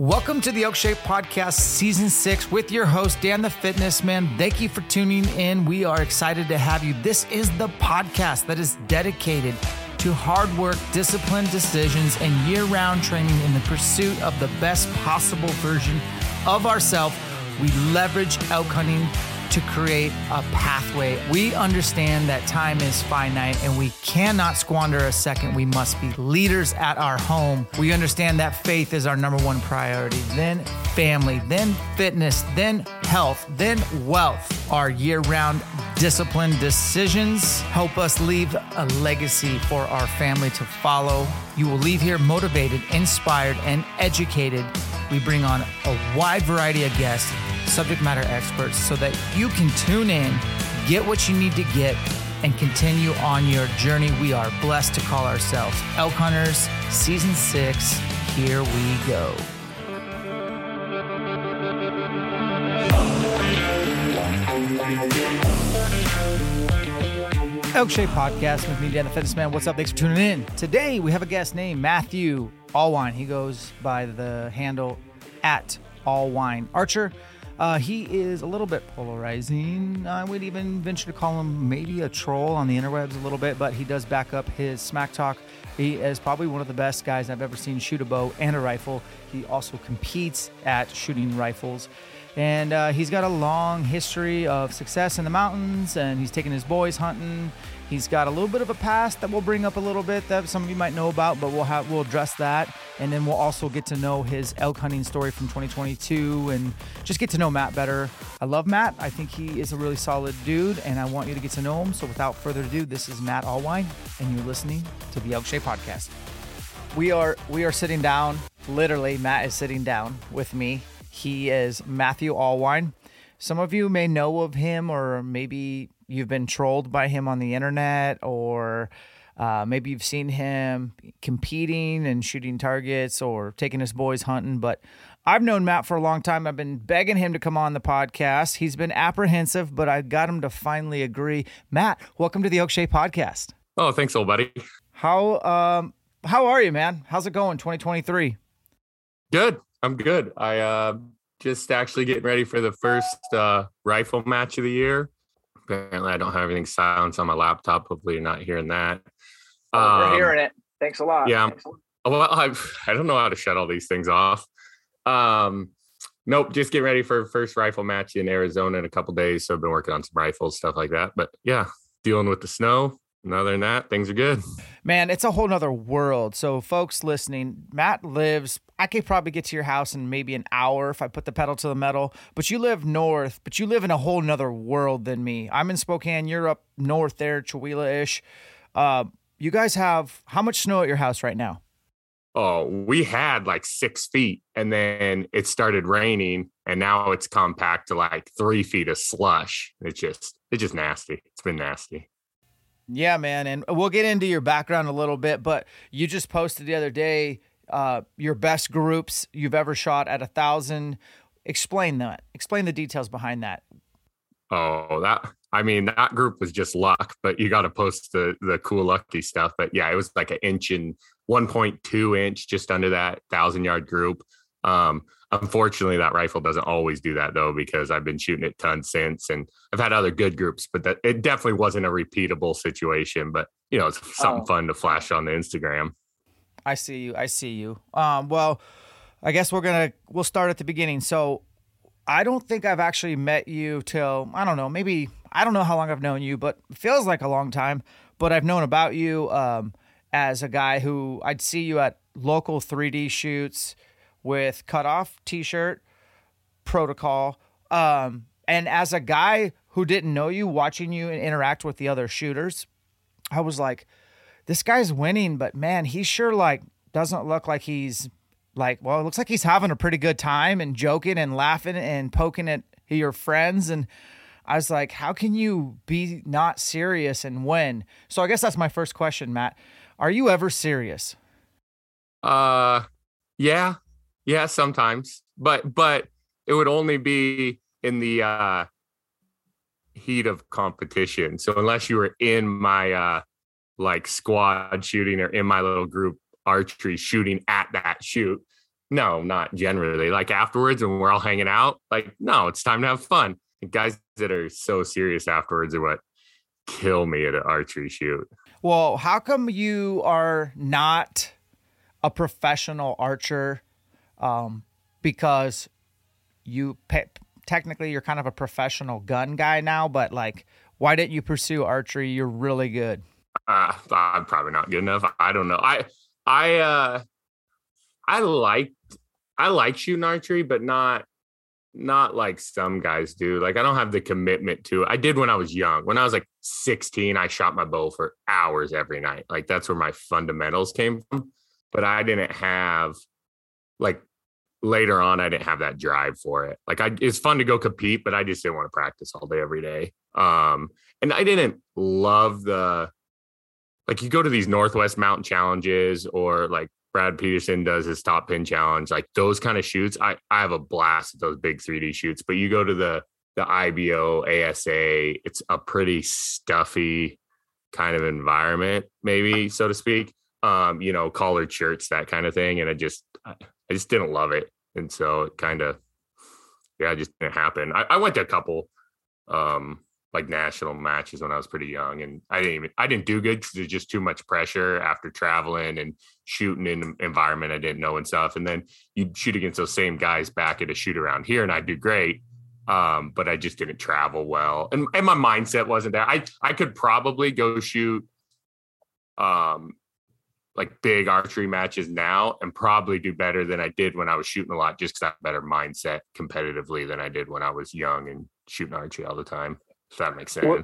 Welcome to the ElkShape Podcast Season 6 with your host, Dan the Fitness Man. Thank you for tuning in. We are excited to have you. This is the podcast that is dedicated to hard work, disciplined decisions, and year-round training in the pursuit of the best possible version of ourselves. We leverage elk hunting to create a pathway. We understand that time is finite and we cannot squander a second. We must be leaders at our home. We understand that faith is our number one priority, then family, then fitness, then health, then wealth. Our year-round disciplined decisions help us leave a legacy for our family to follow. You will leave here motivated, inspired, and educated. We bring on a wide variety of guests, subject matter experts, so that you can tune in, get what you need to get, and continue on your journey. We are blessed to call ourselves Elk Hunters. Season 6, here we go. ElkShape Podcast with me, Dan the Fitness Man. What's up? Thanks for tuning in. Today, we have a guest named Matthew Allwine. He goes by the handle at Allwine Archer. He is a little bit polarizing. I would even venture to call him maybe a troll on the interwebs a little bit, but he does back up his smack talk. He is probably one of the best guys I've ever seen shoot a bow and a rifle. He also competes at shooting rifles. And he's got a long history of success in the mountains, and he's taken his boys hunting. He's got a little bit of a past that we'll bring up a little bit that some of you might know about, but we'll address that. And then we'll also get to know his elk hunting story from 2022 and just get to know Matt better. I love Matt. I think he is a really solid dude, and I want you to get to know him. So without further ado, this is Matt Allwine, and you're listening to the ElkShape Podcast. We are sitting down. Literally, Matt is sitting down with me. He is Matthew Allwine. Some of you may know of him, or maybe you've been trolled by him on the internet, or maybe you've seen him competing and shooting targets or taking his boys hunting. But I've known Matt for a long time. I've been begging him to come on the podcast. He's been apprehensive, but I got him to finally agree. Matt, welcome to the ElkShape Podcast. Oh, thanks, old buddy. How are you, man? How's it going, 2023? Good. I'm good. I just actually getting ready for the first rifle match of the year. Apparently, I don't have everything silenced on my laptop. Hopefully, you're not hearing that. We're hearing it. Thanks a lot. Yeah. Well, I don't know how to shut all these things off. Nope. Just getting ready for first rifle match in Arizona in a couple of days. So I've been working on some rifles, stuff like that. But yeah, dealing with the snow. And other than that, things are good. Man, it's a whole nother world. So folks listening, Matt lives, I could probably get to your house in maybe an hour if I put the pedal to the metal, but you live north, but you live in a whole nother world than me. I'm in Spokane, you're up north there, Chihuahua-ish. you guys have how much snow at your house right now? Oh, we had like 6 feet and then it started raining and now it's compact to like 3 feet of slush. It's just nasty. It's been nasty. Yeah, man. And we'll get into your background a little bit, but you just posted the other day, your best groups you've ever shot at 1,000. Explain that. Explain the details behind that. Oh, that group was just luck, but you got to post the cool lucky stuff. But yeah, it was like an inch and 1.2 inch just under that 1,000-yard group. Unfortunately, that rifle doesn't always do that though, because I've been shooting it tons since, and I've had other good groups, but that it definitely wasn't a repeatable situation. But you know, it's something fun to flash on the Instagram. I see you. Well, I guess we'll start at the beginning. So I don't think I've actually met you till, I don't know, maybe, I don't know how long I've known you, but it feels like a long time. But I've known about you as a guy who I'd see you at local 3D shoots with cutoff, t-shirt, protocol. And as a guy who didn't know you, watching you and interact with the other shooters, I was like, this guy's winning, but man, he sure like doesn't look like he's like, well, it looks like he's having a pretty good time and joking and laughing and poking at your friends. And I was like, how can you be not serious and win? So I guess that's my first question, Matt. Are you ever serious? Yeah, sometimes, but it would only be in the, heat of competition. So unless you were in my, like squad shooting or in my little group archery shooting at that shoot. No, not generally. Like afterwards when we're all hanging out, like, no, it's time to have fun. And guys that are so serious afterwards are what kill me at an archery shoot. Well, how come you are not a professional archer? Because you technically you're kind of a professional gun guy now, but like, why didn't you pursue archery? You're really good. I'm probably not good enough. I don't know. I like shooting archery, but not like some guys do. Like I don't have the commitment to it. I did when I was young. When I was like 16, I shot my bow for hours every night. Like that's where my fundamentals came from. But I didn't have like later on. I didn't have that drive for it. Like it's fun to go compete, but I just didn't want to practice all day every day. And I didn't love like you go to these Northwest Mountain Challenges or like Brad Peterson does his Top Pin Challenge, like those kind of shoots. I have a blast at those big 3D shoots, but you go to the IBO, ASA, it's a pretty stuffy kind of environment, maybe, so to speak, you know, collared shirts, that kind of thing. And I just didn't love it. And so it kind of, yeah, it just didn't happen. I went to a couple, like national matches when I was pretty young, and I didn't do good because there's just too much pressure after traveling and shooting in an environment I didn't know and stuff. And then you shoot against those same guys back at a shoot around here, and I do great, but I just didn't travel well, and my mindset wasn't there. I could probably go shoot like big archery matches now and probably do better than I did when I was shooting a lot, just because I have better mindset competitively than I did when I was young and shooting archery all the time. If that makes sense. Well,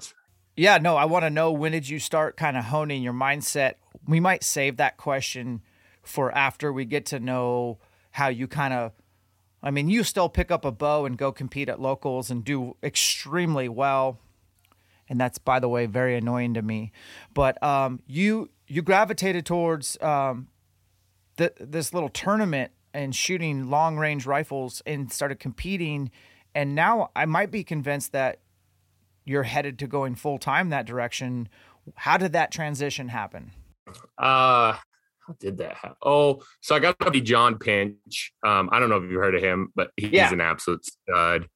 yeah, no, I want to know, when did you start kind of honing your mindset? We might save that question for after we get to know how you you still pick up a bow and go compete at locals and do extremely well. And that's, by the way, very annoying to me. But you gravitated towards this little tournament and shooting long range rifles and started competing. And now I might be convinced that you're headed to going full time that direction. How did that transition happen? How did that happen? Oh, so I got to be John Pinch. I don't know if you've heard of him, but he's an absolute stud.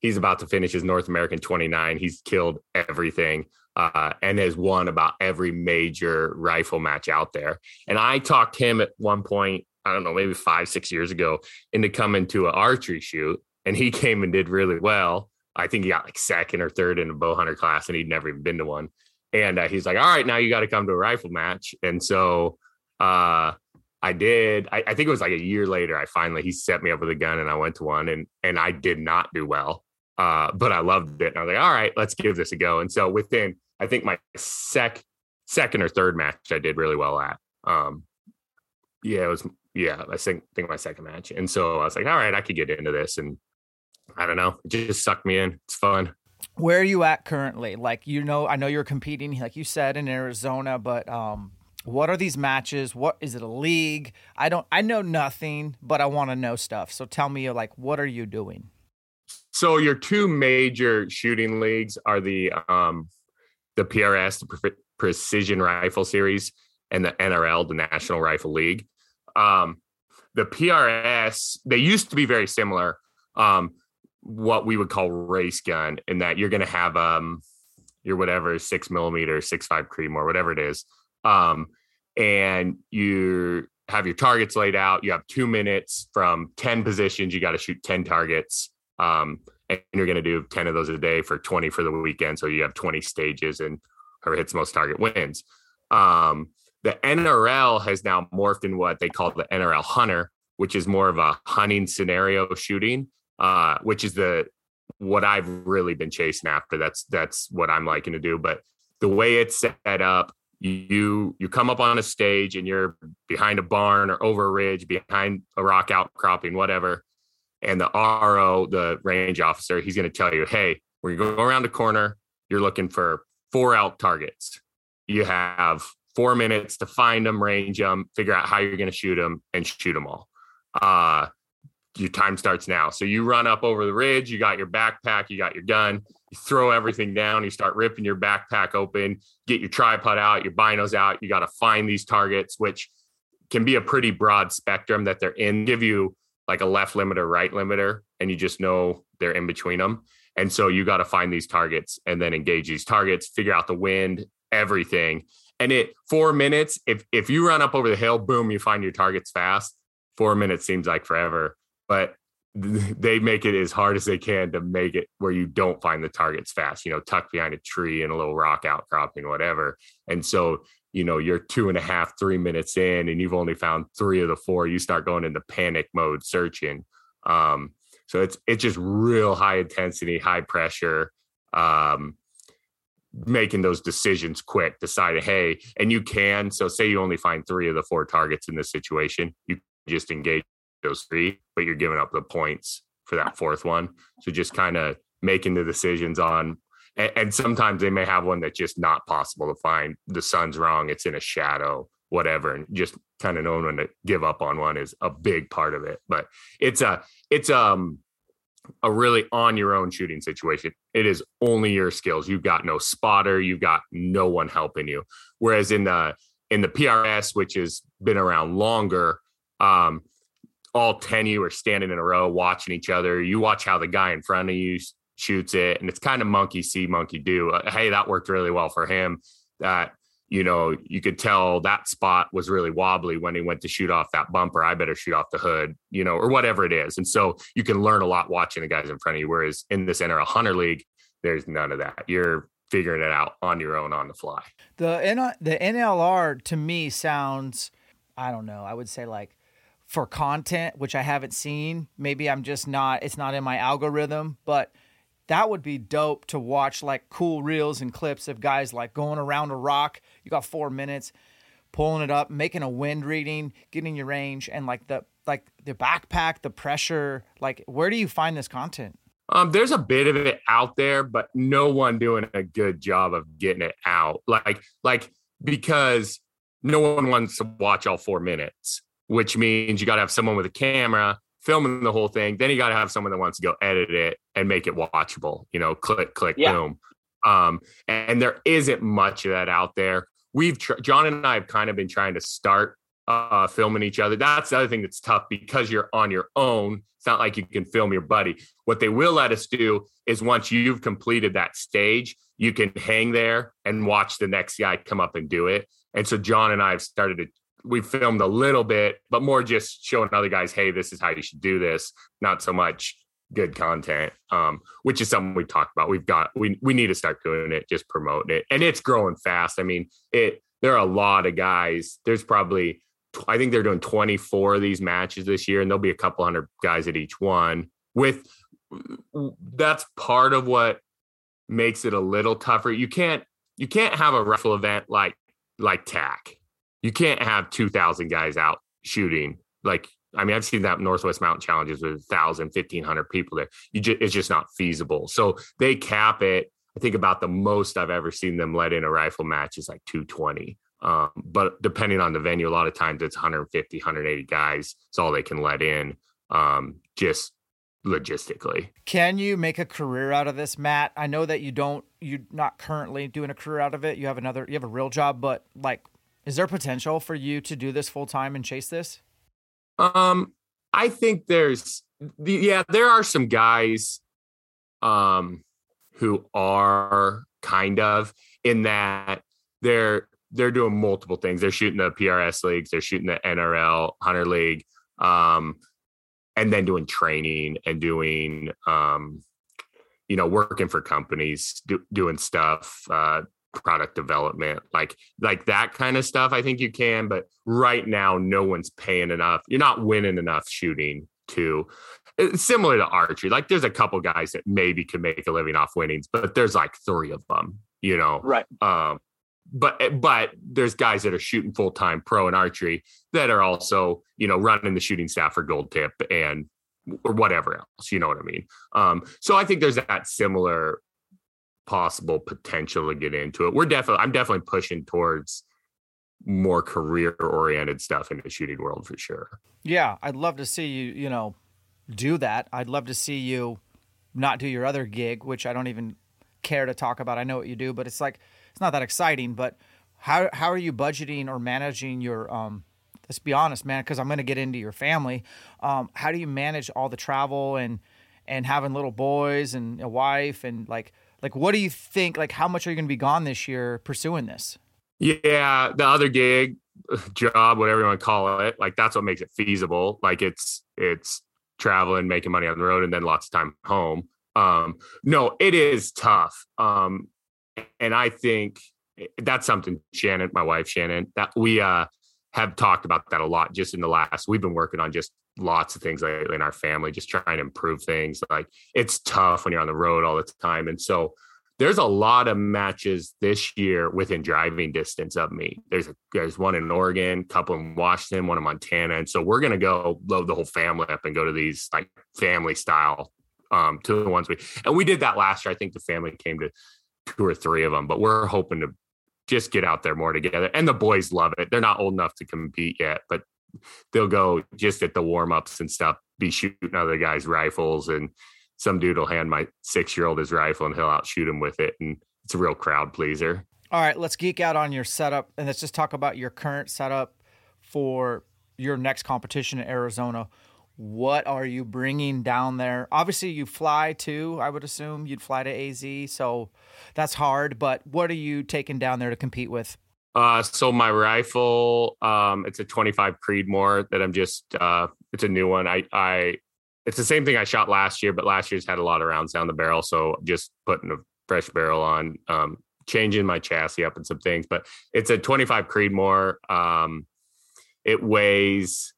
He's about to finish his North American 29. He's killed everything and has won about every major rifle match out there. And I talked him at one point, I don't know, maybe 5-6 years ago, into coming to an archery shoot, and he came and did really well. I think he got like second or third in a bow hunter class, and he'd never even been to one. And he's like, all right, now you got to come to a rifle match. And so I did. I think it was like a year later, he set me up with a gun and I went to one, and I did not do well, but I loved it. And I was like, all right, let's give this a go. And so within, I think my second or third match I did really well at. I think my second match. And so I was like, all right, I could get into this. And I don't know, it just sucked me in. It's fun. Where are you at currently? Like, you know, I know you're competing, like you said, in Arizona, but what are these matches? What is it, a league? I know nothing, but I want to know stuff. So tell me, like, what are you doing? So your two major shooting leagues are the PRS, the Precision Rifle Series, and the NRL, the National Rifle League. The PRS, they used to be very similar, what we would call race gun, in that you're going to have your whatever 6mm, 6.5 Creedmoor, whatever it is, and you have your targets laid out. You have 2 minutes from 10 positions. You got to shoot 10 targets, and you're going to do 10 of those a day for 20 for the weekend. So you have 20 stages, and whoever hits the most target wins. The NRL has now morphed in what they call the NRL Hunter, which is more of a hunting scenario shooting, which is what I've really been chasing after. That's what I'm liking to do. But the way it's set up, you come up on a stage and you're behind a barn or over a ridge, behind a rock outcropping, whatever. And the RO, the range officer, he's going to tell you, hey, we're going to go around the corner. You're looking for 4 elk targets. You have 4 minutes to find them, range them, figure out how you're going to shoot them, and shoot them all. Your time starts now. So you run up over the ridge. You got your backpack. You got your gun. You throw everything down. You start ripping your backpack open, get your tripod out, your binos out. You got to find these targets, which can be a pretty broad spectrum that they're in. Give you like a left limiter, right limiter, and you just know they're in between them. And so you got to find these targets and then engage these targets, figure out the wind, everything. And it 4 minutes, if you run up over the hill, boom, you find your targets fast. 4 minutes seems like forever, but they make it as hard as they can to make it where you don't find the targets fast, you know, tucked behind a tree and a little rock outcropping, whatever. And so, you know, you're 2.5, 3 minutes in, and you've only found 3 of the 4, you start going into panic mode searching. So it's just real high intensity, high pressure, making those decisions quick, deciding, hey, and you can, so say you only find 3 of the 4 targets in this situation, you just engage those 3, but you're giving up the points for that 4th one. So just kind of making the decisions on, and sometimes they may have one that's just not possible to find. The sun's wrong, it's in a shadow, whatever. And just kind of knowing when to give up on one is a big part of it. But it's a really on your own shooting situation. It is only your skills. You've got no spotter. You've got no one helping you. Whereas in the PRS, which has been around longer, all 10 of you are standing in a row watching each other. You watch how the guy in front of you shoots it. And it's kind of monkey see, monkey do. Hey, that worked really well for him. That, you know, you could tell that spot was really wobbly when he went to shoot off that bumper. I better shoot off the hood, you know, or whatever it is. And so you can learn a lot watching the guys in front of you. Whereas in this NRL Hunter League, there's none of that. You're figuring it out on your own, on the fly. The NLR to me sounds, I don't know, I would say like for content, which I haven't seen, maybe I'm just not, it's not in my algorithm, but that would be dope to watch, like cool reels and clips of guys like going around a rock. You got 4 minutes, pulling it up, making a wind reading, getting your range, and like the backpack, the pressure. Like, where do you find this content? There's a bit of it out there, but no one doing a good job of getting it out. Like because no one wants to watch all 4 minutes, which means you got to have someone with a camera filming the whole thing. Then you got to have someone that wants to go edit it and make it watchable, you know, click, click, yeah. Boom. And there isn't much of that out there. John and I have kind of been trying to start filming each other. That's the other thing that's tough, because you're on your own. It's not like you can film your buddy. What they will let us do is once you've completed that stage, you can hang there and watch the next guy come up and do it. And so John and I have started to, we filmed a little bit, but more just showing other guys, hey, this is how you should do this. Not so much good content, which is something we talked about. We need to start doing it, just promoting it. And it's growing fast. I mean, there are a lot of guys. There's probably, I think they're doing 24 of these matches this year, and there'll be a couple hundred guys at each one. That's part of what makes it a little tougher. You can't have a rifle event like like tack. You can't have 2,000 guys out shooting. Like, I mean, I've seen that Northwest Mountain Challenges with 1,000, 1,500 people there. It's just not feasible. So they cap it. I think about the most I've ever seen them let in a rifle match is like 220. But depending on the venue, a lot of times it's 150, 180 guys. It's all they can let in, just logistically. Can you make a career out of this, Matt? I know that you're not currently doing a career out of it. You have a real job, but like, is there potential for you to do this full time and chase this? I think there are some guys, who are kind of in that they're doing multiple things. They're shooting the PRS leagues. They're shooting the NRL Hunter League, and then doing training and doing, working for companies, doing stuff, product development, like that kind of stuff. I think you can, but right now no one's paying enough. You're not winning enough shooting too. It's similar to archery. Like there's a couple guys that maybe could make a living off winnings, but there's like three of them, Right. But there's guys that are shooting full-time pro in archery that are also, running the shooting staff for Gold Tip and or whatever else, you know what I mean? So I think there's that similar possible potential to get into it. I'm definitely pushing towards more career-oriented stuff in the shooting world for sure. Yeah. I'd love to see you, do that. I'd love to see you not do your other gig, which I don't even care to talk about. I know what you do, but it's like, it's not that exciting, but how are you budgeting or managing your, let's be honest, man, because I'm going to get into your family. How do you manage all the travel and having little boys and a wife and like, what do you think, like how much are you going to be gone this year pursuing this? Yeah. The other gig, job, whatever you want to call it. Like, that's what makes it feasible. Like it's traveling, making money on the road, and then lots of time home. No, it is tough. And I think that's something my wife, Shannon, that we have talked about that a lot just in the last, we've been working on just lots of things lately in our family, just trying to improve things. Like it's tough when you're on the road all the time. And so there's a lot of matches this year within driving distance of me. There's one in Oregon, a couple in Washington, one in Montana. And so we're going to go load the whole family up and go to these like family style to the ones we did that last year. I think the family came to 2 or 3 of them, but we're hoping to just get out there more together. And the boys love it. They're not old enough to compete yet, but they'll go just at the warm-ups and stuff, be shooting other guys' rifles. And some dude will hand my 6-year-old his rifle and he'll outshoot him with it. And it's a real crowd pleaser. All right, let's geek out on your setup. And let's just talk about your current setup for your next competition in Arizona. What are you bringing down there? Obviously, you fly too. I would assume you'd fly to AZ, so that's hard. But what are you taking down there to compete with? So my rifle, it's a 25 Creedmoor that I'm just. It's a new one. It's the same thing I shot last year, but last year's had a lot of rounds down the barrel, so I'm just putting a fresh barrel on, changing my chassis up and some things. But it's a 25 Creedmoor. It weighs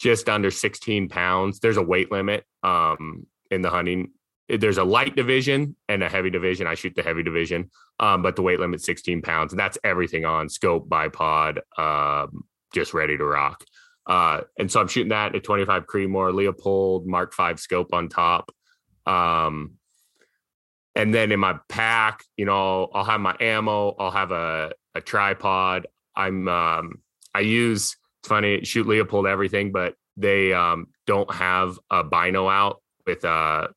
just under 16 pounds. There's a weight limit in the hunting. There's a light division and a heavy division. I shoot the heavy division, but the weight limit 16 pounds. And that's everything on scope, bipod, just ready to rock. And so I'm shooting that at 25 Creedmoor, Leopold Mark V scope on top. And then in my pack, I'll have my ammo. I'll have a tripod. It's funny, shoot Leopold everything, but they don't have a bino out with a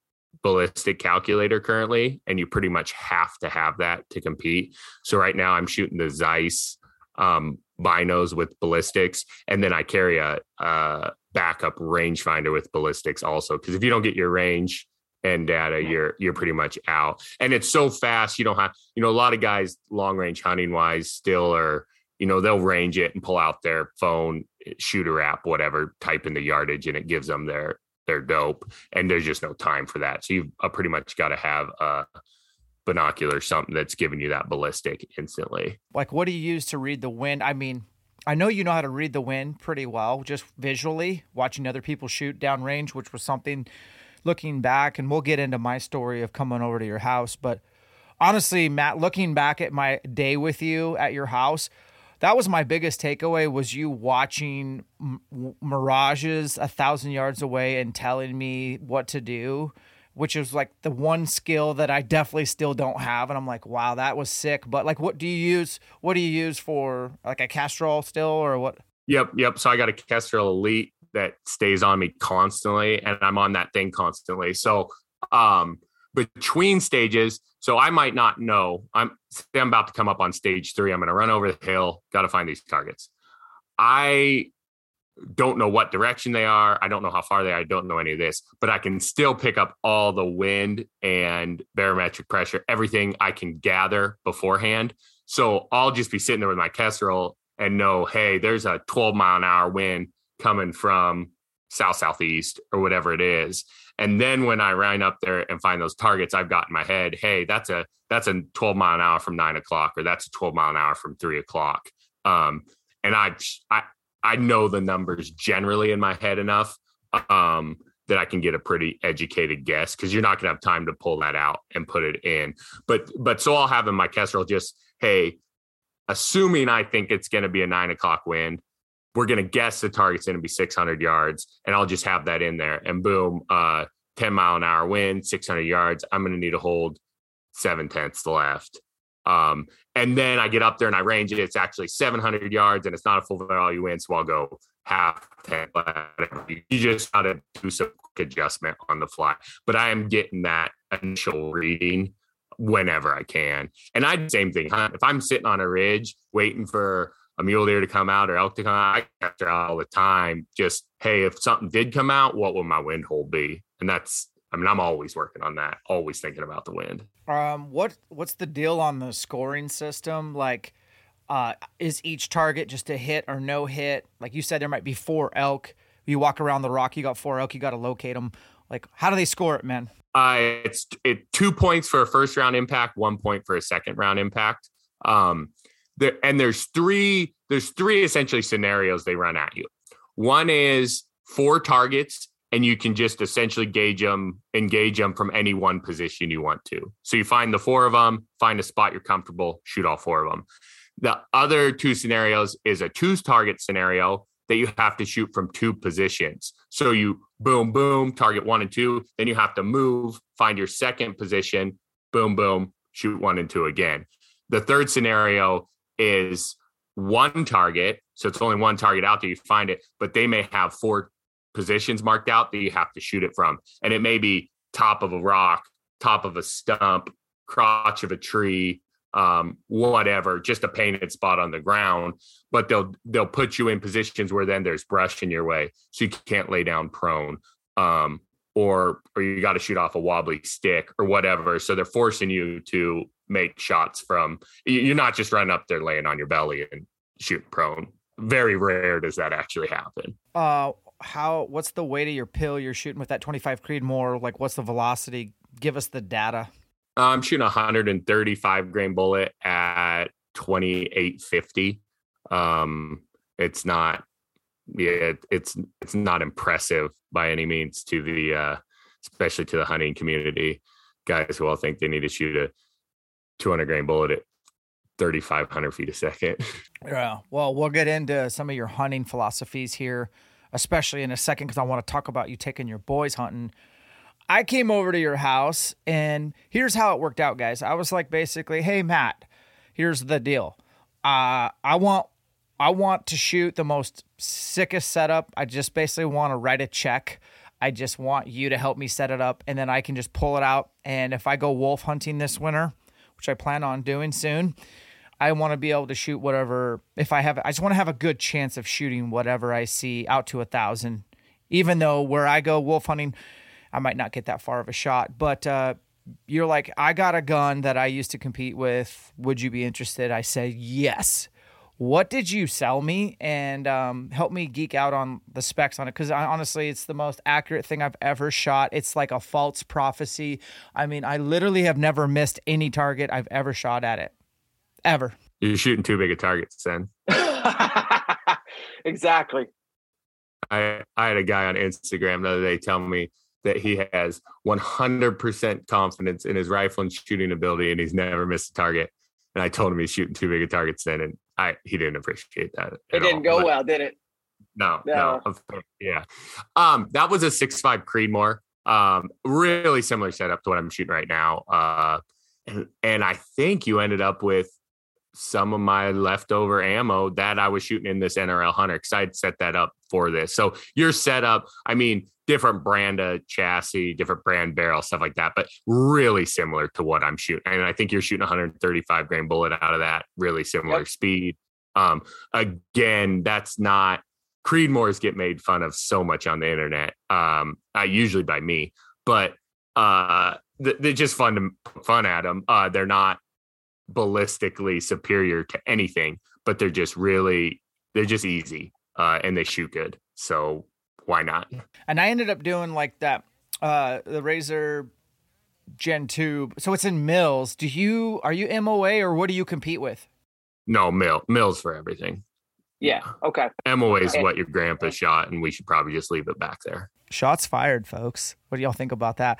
ballistic calculator currently, and you pretty much have to have that to compete. So right now I'm shooting the Zeiss binos with ballistics, and then I carry a backup rangefinder with ballistics also, because if you don't get your range and data, you're pretty much out. And it's so fast, you don't have a lot of guys long range hunting wise still are. They'll range it and pull out their phone, shooter app, whatever, type in the yardage, and it gives them their dope. And there's just no time for that. So you've pretty much got to have a binocular or something that's giving you that ballistic instantly. Like, what do you use to read the wind? I mean, I know you know how to read the wind pretty well, just visually, watching other people shoot downrange, which was something looking back. And we'll get into my story of coming over to your house. But honestly, Matt, looking back at my day with you at your house, that was my biggest takeaway, was you watching mirages 1,000 yards away and telling me what to do, which is like the one skill that I definitely still don't have. And I'm like, wow, that was sick. But like, what do you use? What do you use for, like, a Kestrel still, or what? Yep. So I got a Kestrel Elite that stays on me constantly, and I'm on that thing constantly. So between stages, so I might not know, I'm about to come up on stage 3. I'm going to run over the hill. Got to find these targets. I don't know what direction they are. I don't know how far they are. I don't know any of this, but I can still pick up all the wind and barometric pressure, everything I can gather beforehand. So I'll just be sitting there with my Kestrel and know, hey, there's a 12 mile an hour wind coming from southeast or whatever it is. And then when I run up there and find those targets, I've got in my head, hey, that's a 12 mile an hour from 9 o'clock, or that's a 12 mile an hour from 3 o'clock. And I know the numbers generally in my head enough that I can get a pretty educated guess, because you're not going to have time to pull that out and put it in. But so I'll have in my Kestrel just, hey, assuming I think it's going to be a 9 o'clock wind, we're going to guess the target's going to be 600 yards, and I'll just have that in there. And boom, 10 mile an hour wind, 600 yards. I'm going to need to hold 7/10 left. And then I get up there and I range it. It's actually 700 yards and it's not a full value win. So I'll go 0.5 whatever. You just got to do some quick adjustment on the fly, but I am getting that initial reading whenever I can. And I do the same thing. If I'm sitting on a ridge waiting for a mule deer to come out or elk to come out, I capture all the time. Just, hey, if something did come out, what would my wind hole be? And that's, I mean, I'm always working on that, always thinking about the wind. What's the deal on the scoring system? Like, is each target just a hit or no hit? Like you said, there might be 4 elk. You walk around the rock, you got 4 elk, you got to locate them. Like, how do they score it, man? It's 2 points for a first round impact, 1 point for a second round impact. There's three essentially scenarios they run at you. One is 4 targets, and you can just essentially engage them from any one position you want to. So you find the 4 of them, find a spot you're comfortable, shoot all 4 of them. The other 2 scenarios is a 2-target scenario that you have to shoot from 2 positions. So you boom, boom, target 1 and 2. Then you have to move, find your second position, boom, boom, shoot 1 and 2 again. The third scenario is 1 target. So it's only 1 target out there. You find it, but they may have 4 positions marked out that you have to shoot it from. And it may be top of a rock, top of a stump, crotch of a tree, whatever, just a painted spot on the ground, but they'll put you in positions where then there's brush in your way. So you can't lay down prone, or you got to shoot off a wobbly stick or whatever. So they're forcing you to make shots from, you're not just running up there laying on your belly and shoot prone. Very rare does that actually happen. What's the weight of your pill you're shooting with that 25 Creedmoor? Like, what's the velocity? Give us the data. I'm shooting a 135 grain bullet at 2850. It's not impressive by any means to the, especially to the hunting community guys who all think they need to shoot a 200 grain bullet at 3,500 feet a second. Yeah. Well, we'll get into some of your hunting philosophies here, especially in a second, because I want to talk about you taking your boys hunting. I came over to your house, and here's how it worked out, guys. I was like, basically, hey, Matt, here's the deal. I want to shoot the most sickest setup. I just basically want to write a check. I just want you to help me set it up, and then I can just pull it out. And if I go wolf hunting this winter, which I plan on doing soon, I want to be able to shoot whatever. I just want to have a good chance of shooting whatever I see out to 1,000, even though where I go wolf hunting, I might not get that far of a shot. But you're like, I got a gun that I used to compete with. Would you be interested? I said, yes. What did you sell me? And help me geek out on the specs on it. Because honestly, it's the most accurate thing I've ever shot. It's like a false prophecy. I mean, I literally have never missed any target I've ever shot at it. Ever. You're shooting too big a target, son. Exactly. I had a guy on Instagram the other day telling me that he has 100% confidence in his rifle and shooting ability, and he's never missed a target. And I told him he's shooting too big a target, son, and he didn't appreciate that. It didn't go well, did it? No. Yeah. That was a 6.5 Creedmoor. Really similar setup to what I'm shooting right now. And I think you ended up with some of my leftover ammo that I was shooting in this NRL Hunter, because I'd set that up for this. So your setup, I mean, different brand of chassis, different brand barrel, stuff like that, but really similar to what I'm shooting. And I think you're shooting 135 grain bullet out of that, really similar speed. Again, that's not, Creedmoors get made fun of so much on the internet, usually by me, but they're just fun to fun at them. They're not ballistically superior to anything, but they're just really, they're just easy, and they shoot good. So why not? And I ended up doing like that, the Razor Gen 2. So it's in mills. Are you MOA or what do you compete with? No, mills for everything. Yeah. Okay. MOA is what your grandpa shot, and we should probably just leave it back there. Shots fired, folks. What do y'all think about that?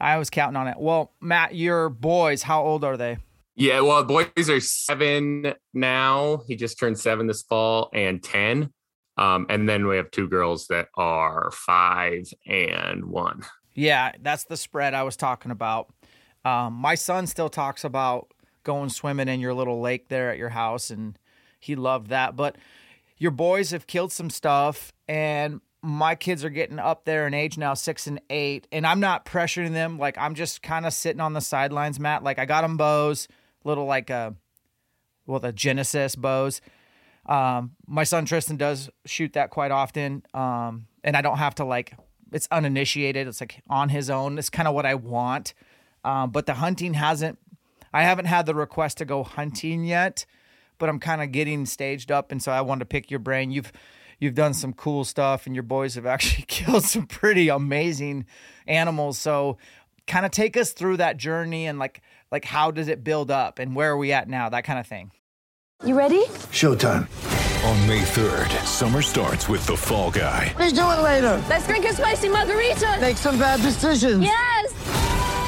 I was counting on it. Well, Matt, your boys, how old are they? Yeah, well, boys are 7 now. He just turned 7 this fall, and 10. And then we have 2 girls that are 5 and 1. Yeah, that's the spread I was talking about. My son still talks about going swimming in your little lake there at your house, and he loved that. But your boys have killed some stuff, and my kids are getting up there in age now, 6 and 8, and I'm not pressuring them. Like, I'm just kind of sitting on the sidelines, Matt. Like, I got them bows, little like the Genesis bows. My son Tristan does shoot that quite often, and I don't have to, like, it's uninitiated. It's like on his own. It's kind of what I want, but the hunting I haven't had the request to go hunting yet, but I'm kind of getting staged up, and so I wanted to pick your brain. You've done some cool stuff, and your boys have actually killed some pretty amazing animals. So kind of take us through that journey, and like how does it build up, and where are we at now, that kind of thing. You ready? Showtime. On May 3rd, summer starts with The Fall Guy. Let's do it later. Let's drink a spicy margarita. Make some bad decisions. Yes.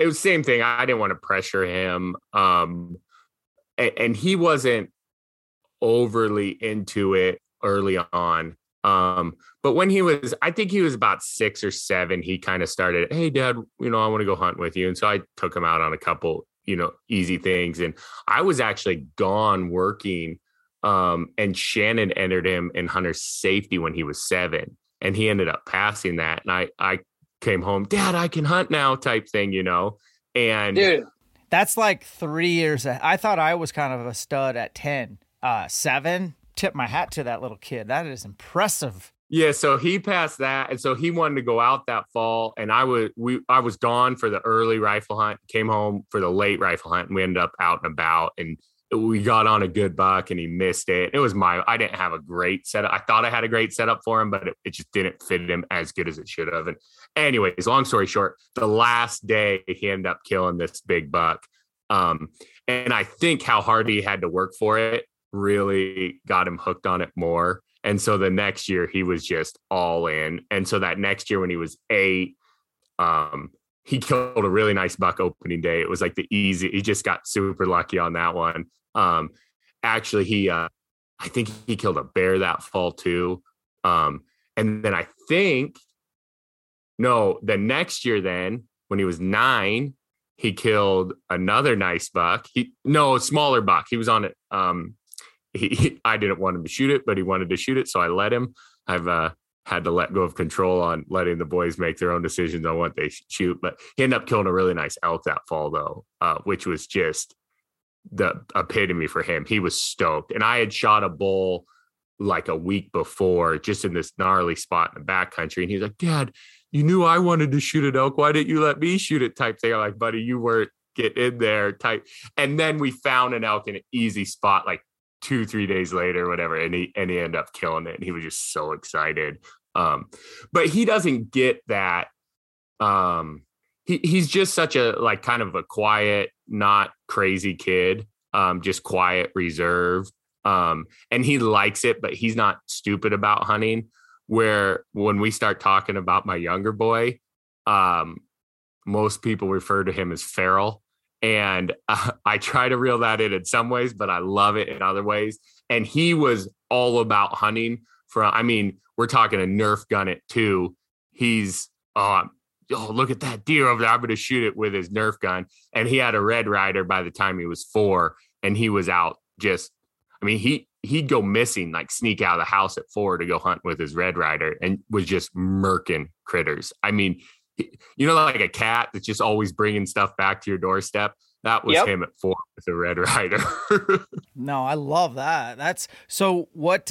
it was the same thing. I didn't want to pressure him. And he wasn't overly into it early on. But when he was, I think he was about 6 or 7, he kind of started, hey, Dad, I want to go hunt with you. And so I took him out on a couple, easy things. And I was actually gone working. And Shannon entered him in hunter safety when he was 7, and he ended up passing that. And I came home, Dad, I can hunt now, type thing, and dude, that's like 3 years. I thought I was kind of a stud at 10, 7, tip my hat to that little kid. That is impressive. Yeah. So he passed that. And so he wanted to go out that fall. And I was gone for the early rifle hunt, came home for the late rifle hunt, and we ended up out and about, and we got on a good buck and he missed it. It was I didn't have a great setup. I thought I had a great setup for him, but it just didn't fit him as good as it should have. And anyways, long story short, the last day he ended up killing this big buck. And I think how hard he had to work for it really got him hooked on it more. And so the next year he was just all in. And so that next year when he was 8, he killed a really nice buck opening day. It was like he just got super lucky on that one. Actually he, I think he killed a bear that fall too. And then the next year then when he was 9, he killed another nice buck. A smaller buck. He was on it. I didn't want him to shoot it, but he wanted to shoot it. So I let him. I've, had to let go of control on letting the boys make their own decisions on what they shoot. But he ended up killing a really nice elk that fall though, which was just the epitome for him. He was stoked. And I had shot a bull like a week before, just in this gnarly spot in the backcountry. And he's like, Dad, you knew I wanted to shoot an elk. Why didn't you let me shoot it type thing? I'm like, buddy, you weren't getting in there type. And then we found an elk in an easy spot, like 2-3 days later, or whatever. And he ended up killing it. And he was just so excited. But he doesn't get that. He's just such a, like, kind of a quiet, not crazy kid, just quiet, reserved. And he likes it, but he's not stupid about hunting. Where when we start talking about my younger boy, most people refer to him as feral. And I try to reel that in some ways, but I love it in other ways. And he was all about hunting. We're talking a Nerf gun at 2. He's, oh, look at that deer over there. I'm going to shoot it with his Nerf gun. And he had a Red Rider by the time he was 4. And he was out just, he'd go missing, like sneak out of the house at 4 to go hunt with his Red Rider, and was just murking critters. You know, like a cat that's just always bringing stuff back to your doorstep. That was him at 4 with a Red Rider. No, I love that. That's so what,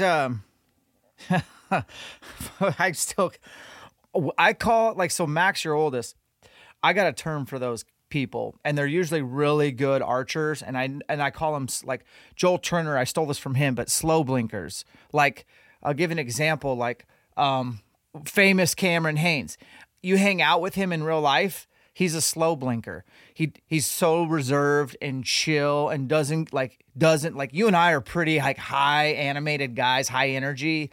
I call it, like, so Max, your oldest, I got a term for those people, and they're usually really good archers. And I call them, like, Joel Turner. I stole this from him, but slow blinkers. Like, I'll give an example, like, famous Cameron Haynes. You hang out with him in real life, he's a slow blinker. He's so reserved and chill, and doesn't like you and I are pretty, like, high animated guys, high energy,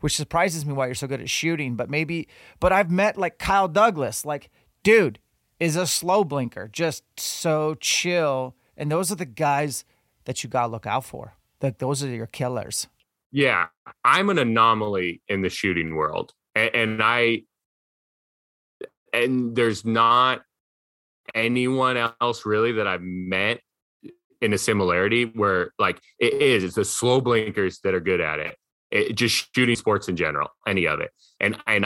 which surprises me why you're so good at shooting. But I've met, like, Kyle Douglas, like, dude is a slow blinker, just so chill. And those are the guys that you got to look out for. Like, those are your killers. Yeah. I'm an anomaly in the shooting world. And there's not anyone else really that I've met in a similarity where, like, it's the slow blinkers that are good at it. Just shooting sports in general, any of it. And I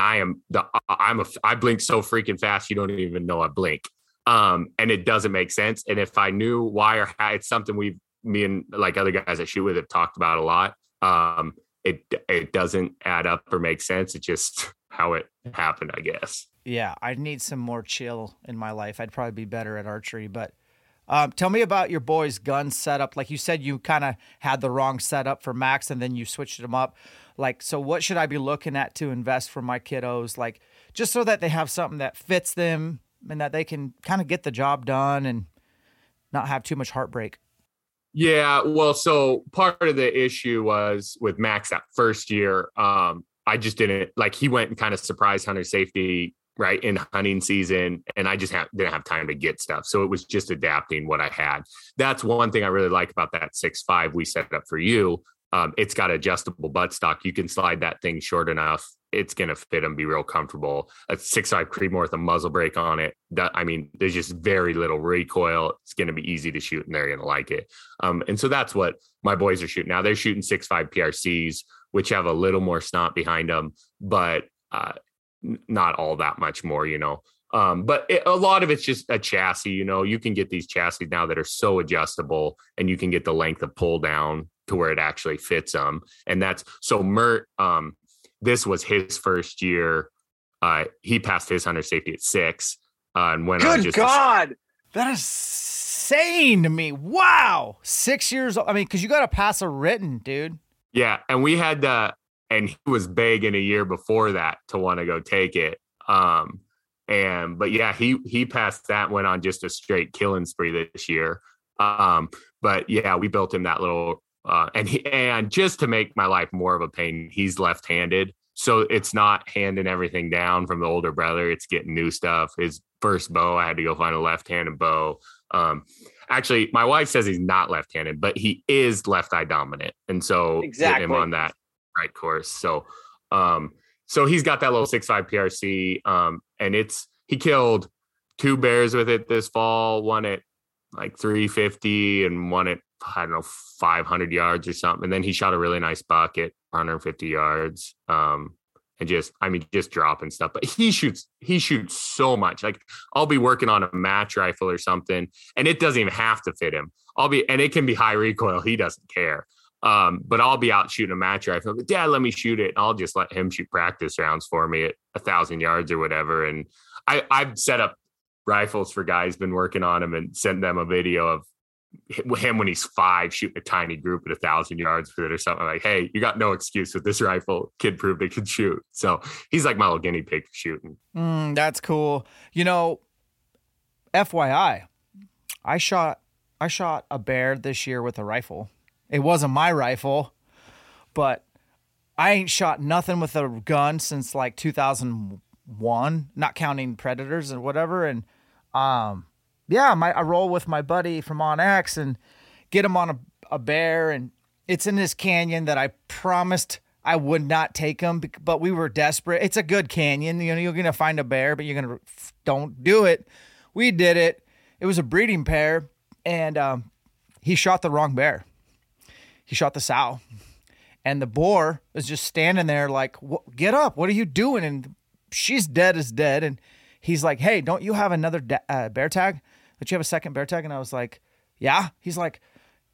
blink so freaking fast, you don't even know I blink. And it doesn't make sense. And if I knew why or how, it's something me and, like, other guys I shoot with have talked about a lot. It doesn't add up or make sense. It's just how it happened, I guess. Yeah, I need some more chill in my life. I'd probably be better at archery. But tell me about your boy's gun setup. Like you said, you kind of had the wrong setup for Max, and then you switched him up. Like, so what should I be looking at to invest for my kiddos? Like, just so that they have something that fits them and that they can kind of get the job done and not have too much heartbreak. Yeah, well, so part of the issue was with Max that first year. I just didn't, like, he went and kind of surprised hunter safety right in hunting season, and I just didn't have time to get stuff. So it was just adapting what I had. That's one thing I really like about that 6.5 we set up for you. It's got adjustable buttstock. You can slide that thing short enough, it's going to fit him, be real comfortable. A 6.5 Creedmoor with a muzzle brake on it, there's just very little recoil. It's going to be easy to shoot, and they're going to like it. And so that's what my boys are shooting now. They're shooting 6.5 PRCs, which have a little more snot behind them, but not all that much more, you know. A lot of it's just a chassis, you know. You can get these chassis now that are so adjustable, and you can get the length of pull down to where it actually fits them. And that's so Mert, this was his first year. He passed his hunter safety at 6. And when that is insane to me. Wow. 6 years old. Because you got to pass a written, dude. Yeah. And we had to, and he was begging a year before that to want to go take it. He passed that, went on just a straight killing spree this year. We built him that little, and just to make my life more of a pain, he's left-handed. So it's not handing everything down from the older brother. It's getting new stuff. His first bow, I had to go find a left-handed bow. Actually, my wife says he's not left-handed, but he is left-eye dominant. And so exactly. Get him on that right course. So, so he's got that little 6.5 PRC, and he killed 2 bears with it this fall, one at like 350 and one at, 500 yards or something. And then he shot a really nice buck at 150 yards. and just dropping stuff. But he shoots so much. Like, I'll be working on a match rifle or something, and it doesn't even have to fit him. And it can be high recoil. He doesn't care. But I'll be out shooting a match rifle. But Dad, let me shoot it. And I'll just let him shoot practice rounds for me at 1,000 yards or whatever. And I've set up rifles for guys, been working on them, and sent them a video of him when he's 5 shooting a tiny group at 1,000 yards with it or something. Like, hey, you got no excuse with this rifle. Kid proved he could shoot. So he's like my little guinea pig for shooting. That's cool. You know, FYI, I shot a bear this year with a rifle. It wasn't my rifle, but I ain't shot nothing with a gun since like 2001, not counting Predators and whatever. And I roll with my buddy from On X and get him on a bear, and it's in this canyon that I promised I would not take him, but we were desperate. It's a good canyon. You know, you're going to find a bear, but don't do it. We did it. It was a breeding pair, and he shot the wrong bear. He shot the sow, and the boar is just standing there like, get up. What are you doing? And she's dead as dead. And he's like, hey, don't you have another bear tag? Don't you have a second bear tag? And I was like, yeah. He's like,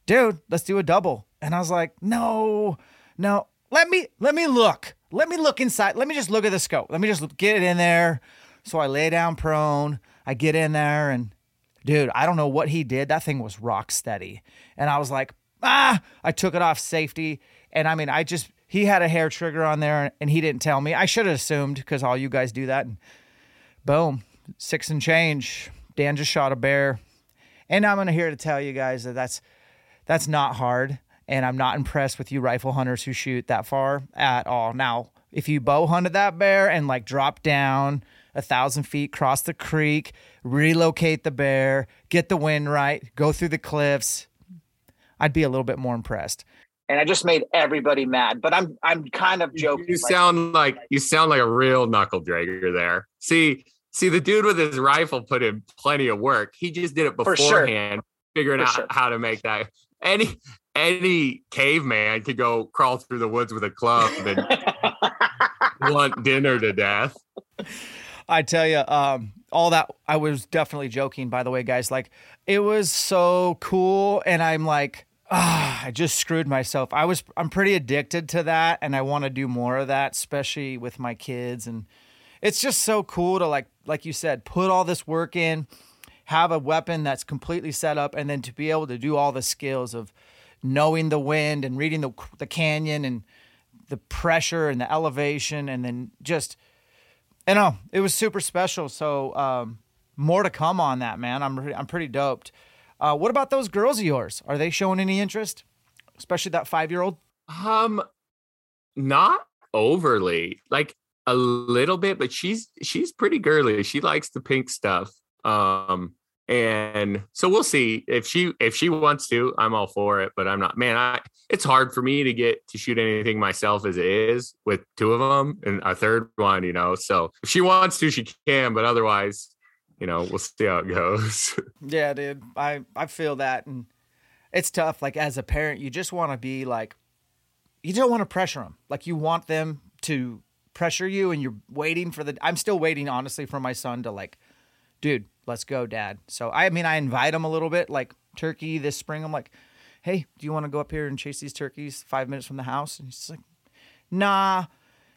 dude, let's do a double. And I was like, no, let me look. Let me look inside. Let me just look at the scope. Let me just get it in there. So I lay down prone. I get in there, and dude, I don't know what he did. That thing was rock steady. And I was like, I took it off safety. And I mean, he had a hair trigger on there, and he didn't tell me. I should have assumed, because all you guys do that. And boom, 6 and change. Dan just shot a bear. And I'm here to tell you guys that that's not hard. And I'm not impressed with you rifle hunters who shoot that far at all. Now, if you bow hunted that bear and like drop down 1,000 feet, cross the creek, relocate the bear, get the wind right, go through the cliffs, I'd be a little bit more impressed. And I just made everybody mad, but I'm kind of joking. You sound like a real knuckle dragger there. See, the dude with his rifle put in plenty of work. He just did it beforehand, figuring out how to make that. Any caveman could go crawl through the woods with a club and blunt dinner to death. I tell you, all that, I was definitely joking, by the way, guys. Like, it was so cool, and I'm like, I just screwed myself. I'm pretty addicted to that, and I want to do more of that, especially with my kids. And it's just so cool to, like you said, put all this work in, have a weapon that's completely set up, and then to be able to do all the skills of knowing the wind and reading the canyon and the pressure and the elevation, and then just, I know, it was super special. So more to come on that, man. I'm pretty doped. What about those girls of yours? Are they showing any interest, especially that 5-year-old? Not overly, like a little bit, but she's pretty girly. She likes the pink stuff. And so we'll see if she wants to. I'm all for it, but I'm not. Man, it's hard for me to get to shoot anything myself as it is with 2 of them and a third one, you know. So if she wants to, she can, but otherwise, you know, we'll see how it goes. Yeah, dude, I feel that, and it's tough. Like, as a parent, you just want to be like, you don't want to pressure them. Like, you want them to pressure you, and you're waiting for I'm still waiting, honestly, for my son to like, dude, let's go, Dad. So, I mean, I invite him a little bit, like turkey this spring. I'm like, hey, do you want to go up here and chase these turkeys 5 minutes from the house? And he's like, nah.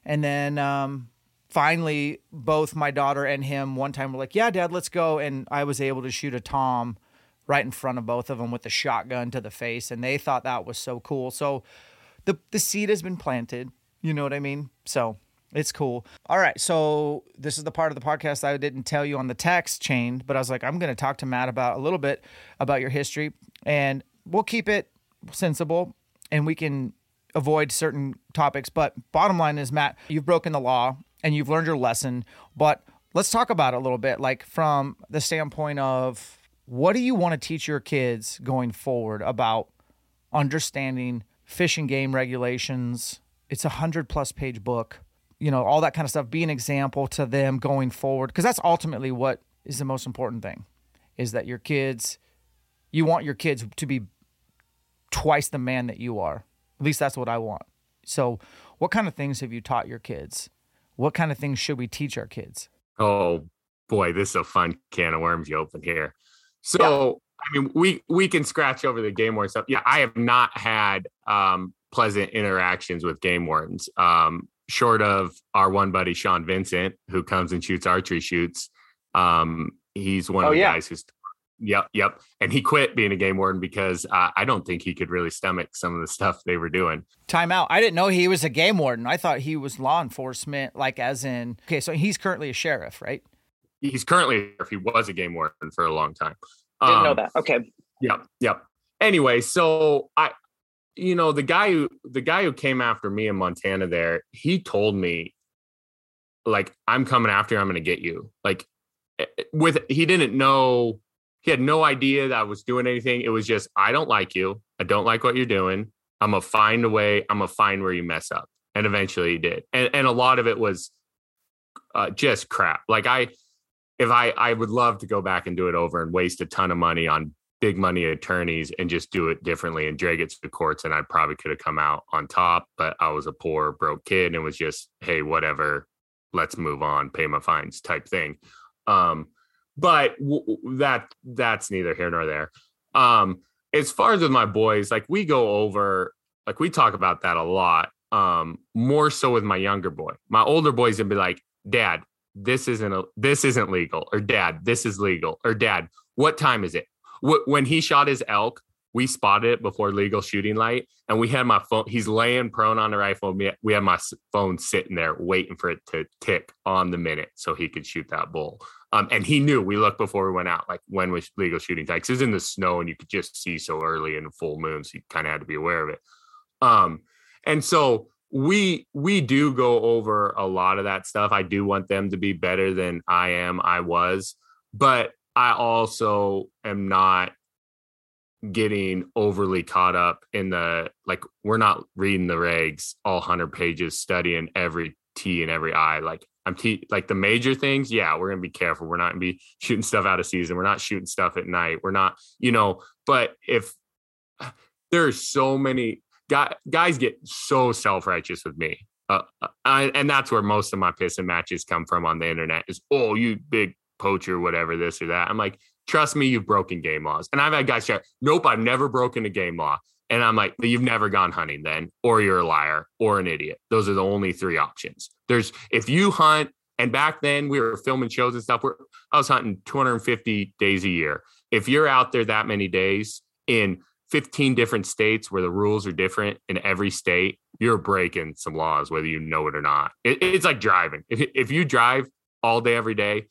And then finally, both my daughter and him one time were like, yeah, Dad, let's go. And I was able to shoot a tom right in front of both of them with a shotgun to the face. And they thought that was so cool. So the seed has been planted. You know what I mean? So it's cool. All right. So this is the part of the podcast I didn't tell you on the text chain, but I was like, I'm going to talk to Matt about a little bit about your history, and we'll keep it sensible, and we can avoid certain topics. But bottom line is, Matt, you've broken the law and you've learned your lesson, but let's talk about it a little bit, like from the standpoint of, what do you want to teach your kids going forward about understanding fish and game regulations? It's 100+ page book. You know, all that kind of stuff, be an example to them going forward. Because that's ultimately what is the most important thing, is that you want your kids to be twice the man that you are. At least that's what I want. So what kind of things have you taught your kids what kind of things should we teach our kids? Oh boy, this is a fun can of worms you open here. So, yeah. I mean, we can scratch over the game warden stuff. Yeah. I have not had, pleasant interactions with game wardens, short of our one buddy, Sean Vincent, who comes and shoots archery shoots. He's one of the guys who's, Yep. And he quit being a game warden because I don't think he could really stomach some of the stuff they were doing. Time out. I didn't know he was a game warden. I thought he was law enforcement, like as in, okay, so he's currently a sheriff, right? He's currently, if he was a game warden for a long time. Didn't know that. Okay. Yep. Anyway, so the guy who came after me in Montana there, he told me, like, I'm coming after you, I'm going to get you. Like, he didn't know. He had no idea that I was doing anything. It was just, I don't like you. I don't like what you're doing. I'm going to find a way. I'm going to find where you mess up. And eventually he did. And a lot of it was just crap. Like I would love to go back and do it over and waste a ton of money on big money attorneys and just do it differently and drag it to the courts. And I probably could have come out on top, but I was a poor broke kid. And it was just, hey, whatever, let's move on, pay my fines type thing. But that's neither here nor there. As far as with my boys, like we go over, like we talk about that a lot, more so with my younger boy. My older boys would be like, Dad, this isn't legal, or Dad, this is legal, or Dad, what time is it? When he shot his elk, we spotted it before legal shooting light, and we had my phone. He's laying prone on the rifle. We had my phone sitting there waiting for it to tick on the minute so he could shoot that bull. And he knew, we looked before we went out, like when was legal shooting time? Because it was in the snow and you could just see so early in the full moon. So you kind of had to be aware of it. And so we do go over a lot of that stuff. I do want them to be better than I was, but I also am not getting overly caught up in the, like, we're not reading the regs, all 100 pages, studying every T and every I. Like, like the major things. Yeah, we're going to be careful. We're not going to be shooting stuff out of season. We're not shooting stuff at night. We're not, but if there's so many guys get so self-righteous with me. And that's where most of my piss and matches come from on the internet is, oh, you big poacher, whatever, this or that. I'm like, trust me, you've broken game laws. And I've had guys say, nope, I've never broken a game law. And I'm like, you've never gone hunting then, or you're a liar or an idiot. Those are the only three options. If you hunt, and back then we were filming shows and stuff, I was hunting 250 days a year. If you're out there that many days in 15 different states where the rules are different in every state, you're breaking some laws, whether you know it or not. It's like driving. If you drive all day, every day,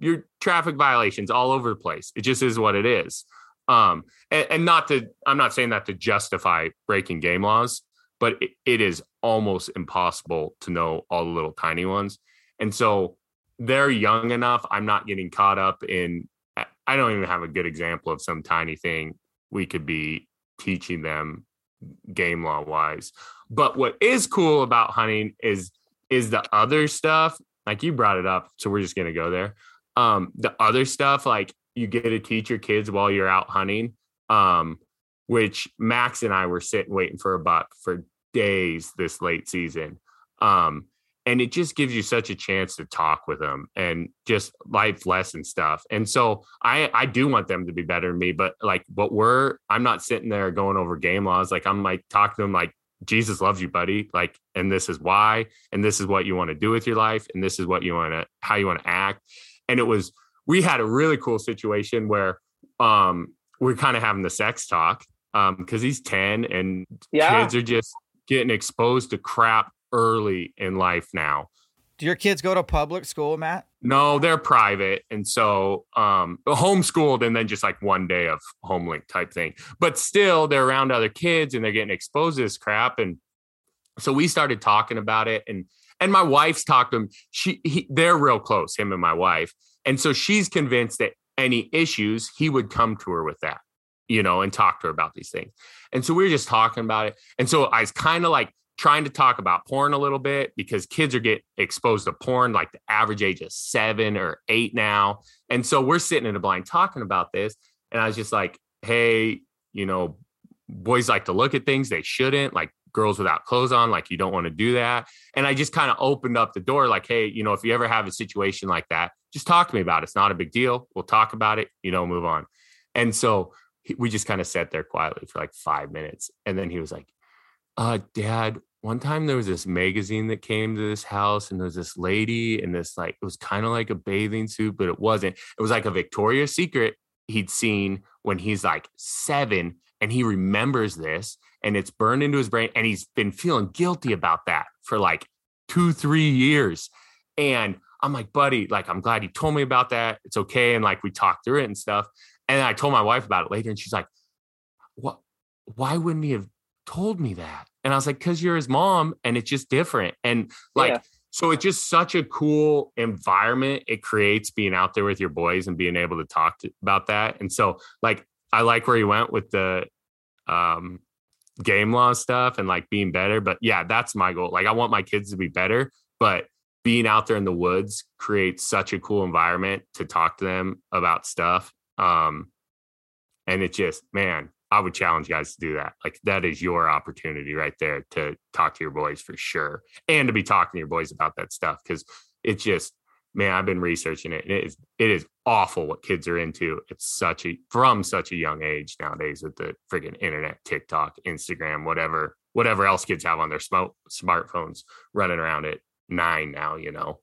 you're traffic violations all over the place. It just is what it is. I'm not saying that to justify breaking game laws, but it is almost impossible to know all the little tiny ones. And so they're young enough. I'm not getting caught up in, I don't even have a good example of some tiny thing we could be teaching them game law wise. But what is cool about hunting is the other stuff. Like you brought it up, so we're just going to go there. The other stuff, like, you get to teach your kids while you're out hunting, which Max and I were sitting waiting for a buck for days this late season. And it just gives you such a chance to talk with them and just life lesson stuff. And so I do want them to be better than me, I'm not sitting there going over game laws. Like, I'm like, talk to them like, Jesus loves you, buddy. Like, and this is why, and this is what you want to do with your life. And this is what you want to, how you want to act. And we had a really cool situation where we're kind of having the sex talk because he's 10 and kids are just getting exposed to crap early in life now. Do your kids go to public school, Matt? No, they're private. And so homeschooled and then just like one day of homelink type thing. But still, they're around other kids and they're getting exposed to this crap. And so we started talking about it. And my wife's talked to him. They're real close, him and my wife. And so she's convinced that any issues, he would come to her with that, and talk to her about these things. And so we were just talking about it. And so I was kind of like trying to talk about porn a little bit because kids are getting exposed to porn, like the average age of 7 or 8 now. And so we're sitting in a blind talking about this. And I was just like, hey, boys like to look at things they shouldn't, like girls without clothes on, like you don't want to do that. And I just kind of opened up the door like, hey, you know, if you ever have a situation like that, just talk to me about it. It's not a big deal. We'll talk about it, you know, move on. And so we just kind of sat there quietly for like 5 minutes. And then he was like, Dad, one time there was this magazine that came to this house, and there was this lady in this, like, it was kind of like a bathing suit, but it wasn't. It was like a Victoria's Secret he'd seen when he's like 7, and he remembers this, and it's burned into his brain, and he's been feeling guilty about that for like 2-3 years. And I'm like, buddy, like, I'm glad you told me about that. It's okay. And like, we talked through it and stuff. And I told my wife about it later, and she's like, what, why wouldn't he have told me that? And I was like, because you're his mom, and it's just different. And like, so it's just such a cool environment it creates, being out there with your boys and being able to talk to, about that. And so like, I like where you went with the game law stuff and like being better. But yeah, that's my goal. Like, I want my kids to be better, but being out there in the woods creates such a cool environment to talk to them about stuff. And it just, man, I would challenge guys to do that. Like, that is your opportunity right there to talk to your boys for sure. And to be talking to your boys about that stuff. Cause it's just, man, I've been researching it, and it is awful what kids are into. It's from such a young age nowadays, with the freaking internet, TikTok, Instagram, whatever else kids have on their smartphones running around at 9 now, you know?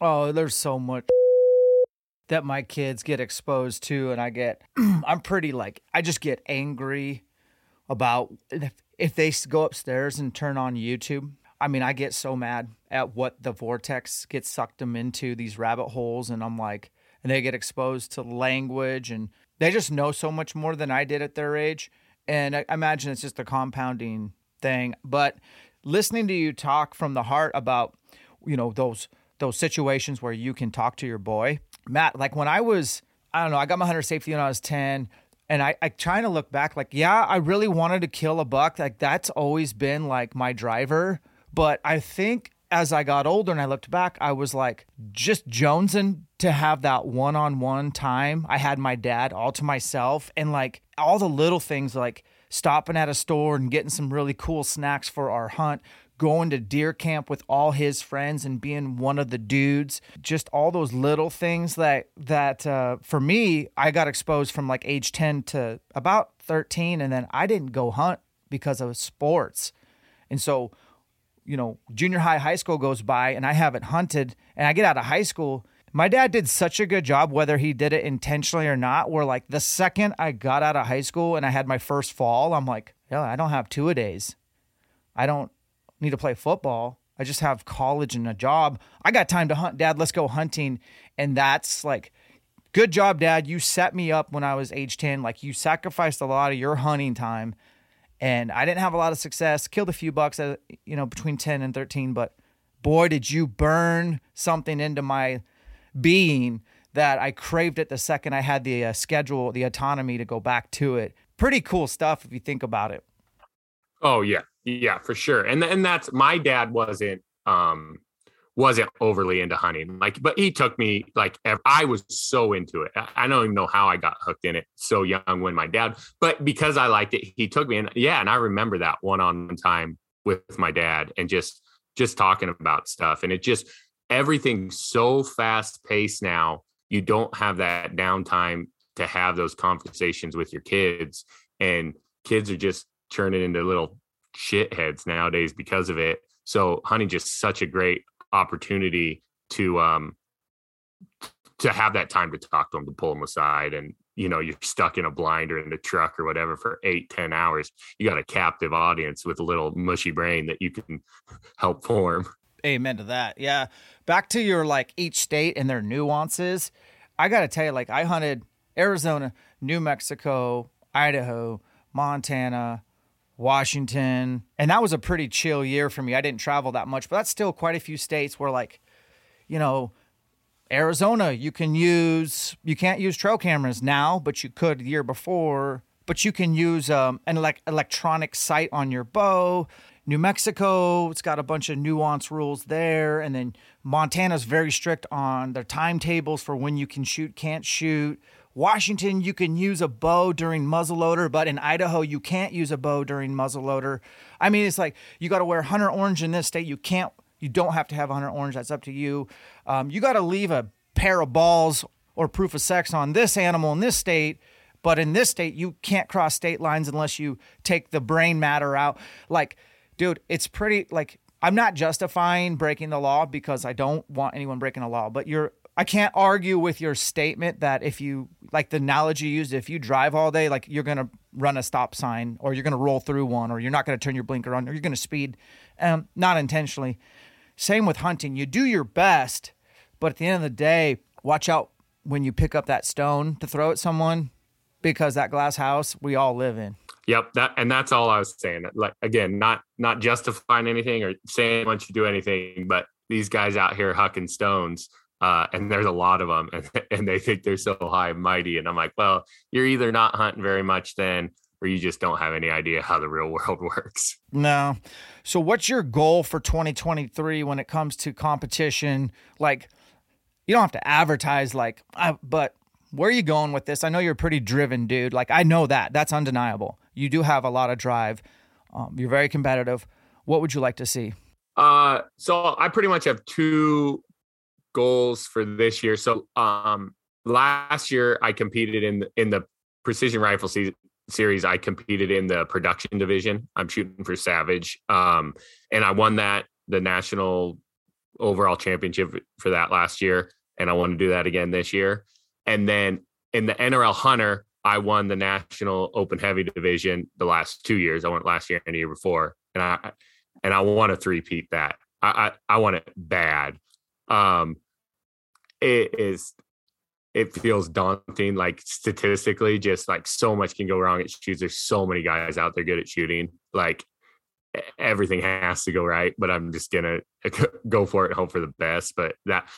Oh, there's so much that my kids get exposed to, and I just get angry about if they go upstairs and turn on YouTube. I mean, I get so mad at what the vortex gets sucked them into, these rabbit holes, and I'm like, and they get exposed to language, and they just know so much more than I did at their age. And I imagine it's just a compounding thing. But listening to you talk from the heart about, you know, those situations where you can talk to your boy, Matt, like when I was, I don't know, I got my hunter safety when I was 10, and I trying to look back, like, yeah, I really wanted to kill a buck. Like, that's always been like my driver. But I think as I got older and I looked back, I was like just jonesing to have that one-on-one time. I had my dad all to myself, and like all the little things, like stopping at a store and getting some really cool snacks for our hunt, going to deer camp with all his friends and being one of the dudes, just all those little things that for me, I got exposed from like age 10 to about 13. And then I didn't go hunt because of sports. And so, you know, junior high, high school goes by, and I haven't hunted, and I get out of high school. My dad did such a good job, whether he did it intentionally or not, where like the second I got out of high school and I had my first fall, I'm like, yeah, I don't have two-a-days. I don't need to play football. I just have college and a job. I got time to hunt. Dad, let's go hunting. And that's like, good job, Dad. You set me up when I was age 10. Like, you sacrificed a lot of your hunting time. And I didn't have a lot of success, killed a few bucks, you know, between 10 and 13. But boy, did you burn something into my being that I craved it the second I had the schedule, the autonomy to go back to it. Pretty cool stuff if you think about it. Oh, yeah. Yeah, for sure. And that's, my dad wasn't overly into hunting, like, but he took me, like, I was so into it. I don't even know how I got hooked in it so young when my dad, but because I liked it, he took me. And yeah, and I remember that one-on-one time with my dad, and just talking about stuff. And it just, everything's so fast paced now. You don't have that downtime to have those conversations with your kids, and kids are just turning into little shitheads nowadays because of it. So hunting just such a great opportunity to have that time to talk to them, to pull them aside. And, you know, you're stuck in a blind or in the truck or whatever for 8-10 hours. You got a captive audience with a little mushy brain that you can help form. Amen to that. Yeah. Back to your, like, each state and their nuances. I got to tell you, like, I hunted Arizona, New Mexico, Idaho, Montana, Washington, and that was a pretty chill year for me. I didn't travel that much, but that's still quite a few states where, like, you know, Arizona, you can't use trail cameras now, but you could the year before, but you can use an electronic sight on your bow. New Mexico, it's got a bunch of nuanced rules there. And then Montana's very strict on their timetables for when you can shoot, can't shoot. Washington, you can use a bow during muzzleloader, but in Idaho, you can't use a bow during muzzleloader. I mean, it's like you got to wear hunter orange in this state. You don't have to have hunter orange. That's up to you. You got to leave a pair of balls or proof of sex on this animal in this state. But in this state, you can't cross state lines unless you take the brain matter out. Like, dude, it's pretty, like, I'm not justifying breaking the law because I don't want anyone breaking the law, but I can't argue with your statement that if you, like the analogy you used, if you drive all day, like you're going to run a stop sign or you're going to roll through one or you're not going to turn your blinker on or you're going to speed, not intentionally. Same with hunting. You do your best, but at the end of the day, watch out when you pick up that stone to throw at someone, because that glass house we all live in. Yep. That's all I was saying. Like, again, not justifying anything or saying once you do anything, but these guys out here hucking stones, and there's a lot of them, and they think they're so high and mighty. And I'm like, well, you're either not hunting very much then, or you just don't have any idea how the real world works. No. So what's your goal for 2023 when it comes to competition? Like, you don't have to advertise, like, but where are you going with this? I know you're a pretty driven dude. Like, I know that. That's undeniable. You do have a lot of drive. You're very competitive. What would you like to see? So I pretty much have two goals for this year. So last year I competed in the Precision Rifle Series. I competed in the production division. I'm shooting for Savage. And I won the national overall championship for that last year. And I want to do that again this year. And then in the NRL Hunter, I won the National Open Heavy Division the last 2 years. I went last year and the year before. And I want to three-peat that. I want it bad. It feels daunting, like statistically, just like so much can go wrong at shoots. There's so many guys out there good at shooting. Like everything has to go right, but I'm just going to go for it, hope for the best. But that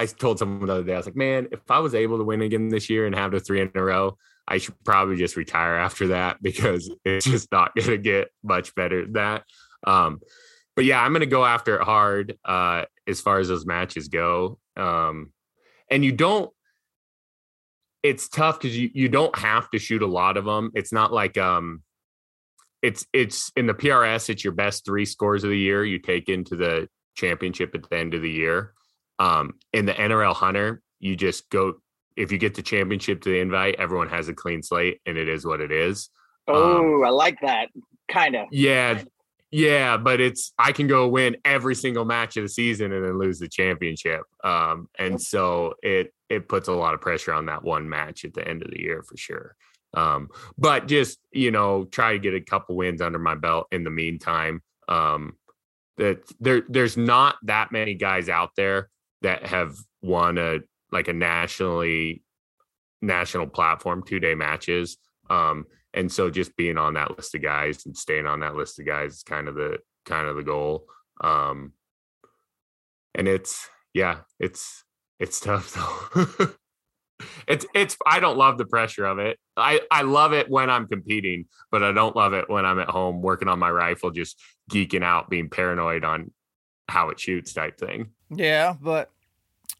I told someone the other day, I was like, man, if I was able to win again this year and have the three in a row, I should probably just retire after that because it's just not going to get much better than that. But yeah, I'm going to go after it hard as far as those matches go. And you don't, it's tough because you don't have to shoot a lot of them. It's not like, it's in the PRS, it's your best 3 scores of the year you take into the championship at the end of the year. In the NRL Hunter, you just go, if you get the championship to the invite, everyone has a clean slate and it is what it is. Oh, I like that. Kind of. Yeah. Yeah. But I can go win every single match of the season and then lose the championship. And so it puts a lot of pressure on that one match at the end of the year for sure. But just, try to get a couple wins under my belt in the meantime. That there's not that many guys out there that have won a national platform 2-day matches. And so just being on that list of guys and staying on that list of guys is kind of the goal. And it's tough though. I don't love the pressure of it. I love it when I'm competing, but I don't love it when I'm at home working on my rifle, just geeking out, being paranoid on how it shoots type thing. Yeah, but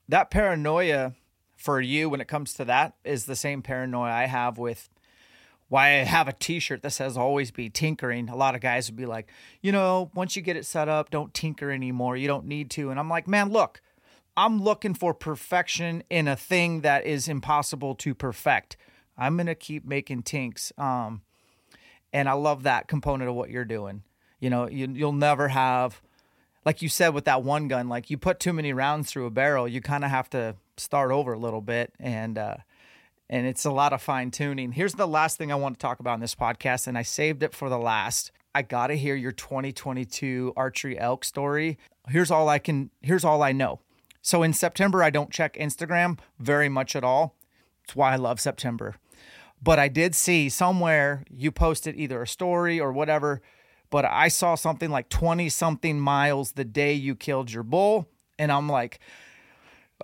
that paranoia for you when it comes to that is the same paranoia I have with why I have a t-shirt that says always be tinkering. A lot of guys would be like, once you get it set up, don't tinker anymore. You don't need to. And I'm like, man, look, I'm looking for perfection in a thing that is impossible to perfect. I'm going to keep making tinks. And I love that component of what you're doing. You'll never have, like you said, with that one gun, like you put too many rounds through a barrel, you kind of have to start over a little bit. And it's a lot of fine tuning. Here's the last thing I want to talk about in this podcast. And I saved it for the last. I got to hear your 2022 archery elk story. Here's all I know. So in September, I don't check Instagram very much at all. That's why I love September. But I did see somewhere you posted either a story or whatever, but I saw something like 20-something miles the day you killed your bull. And I'm like,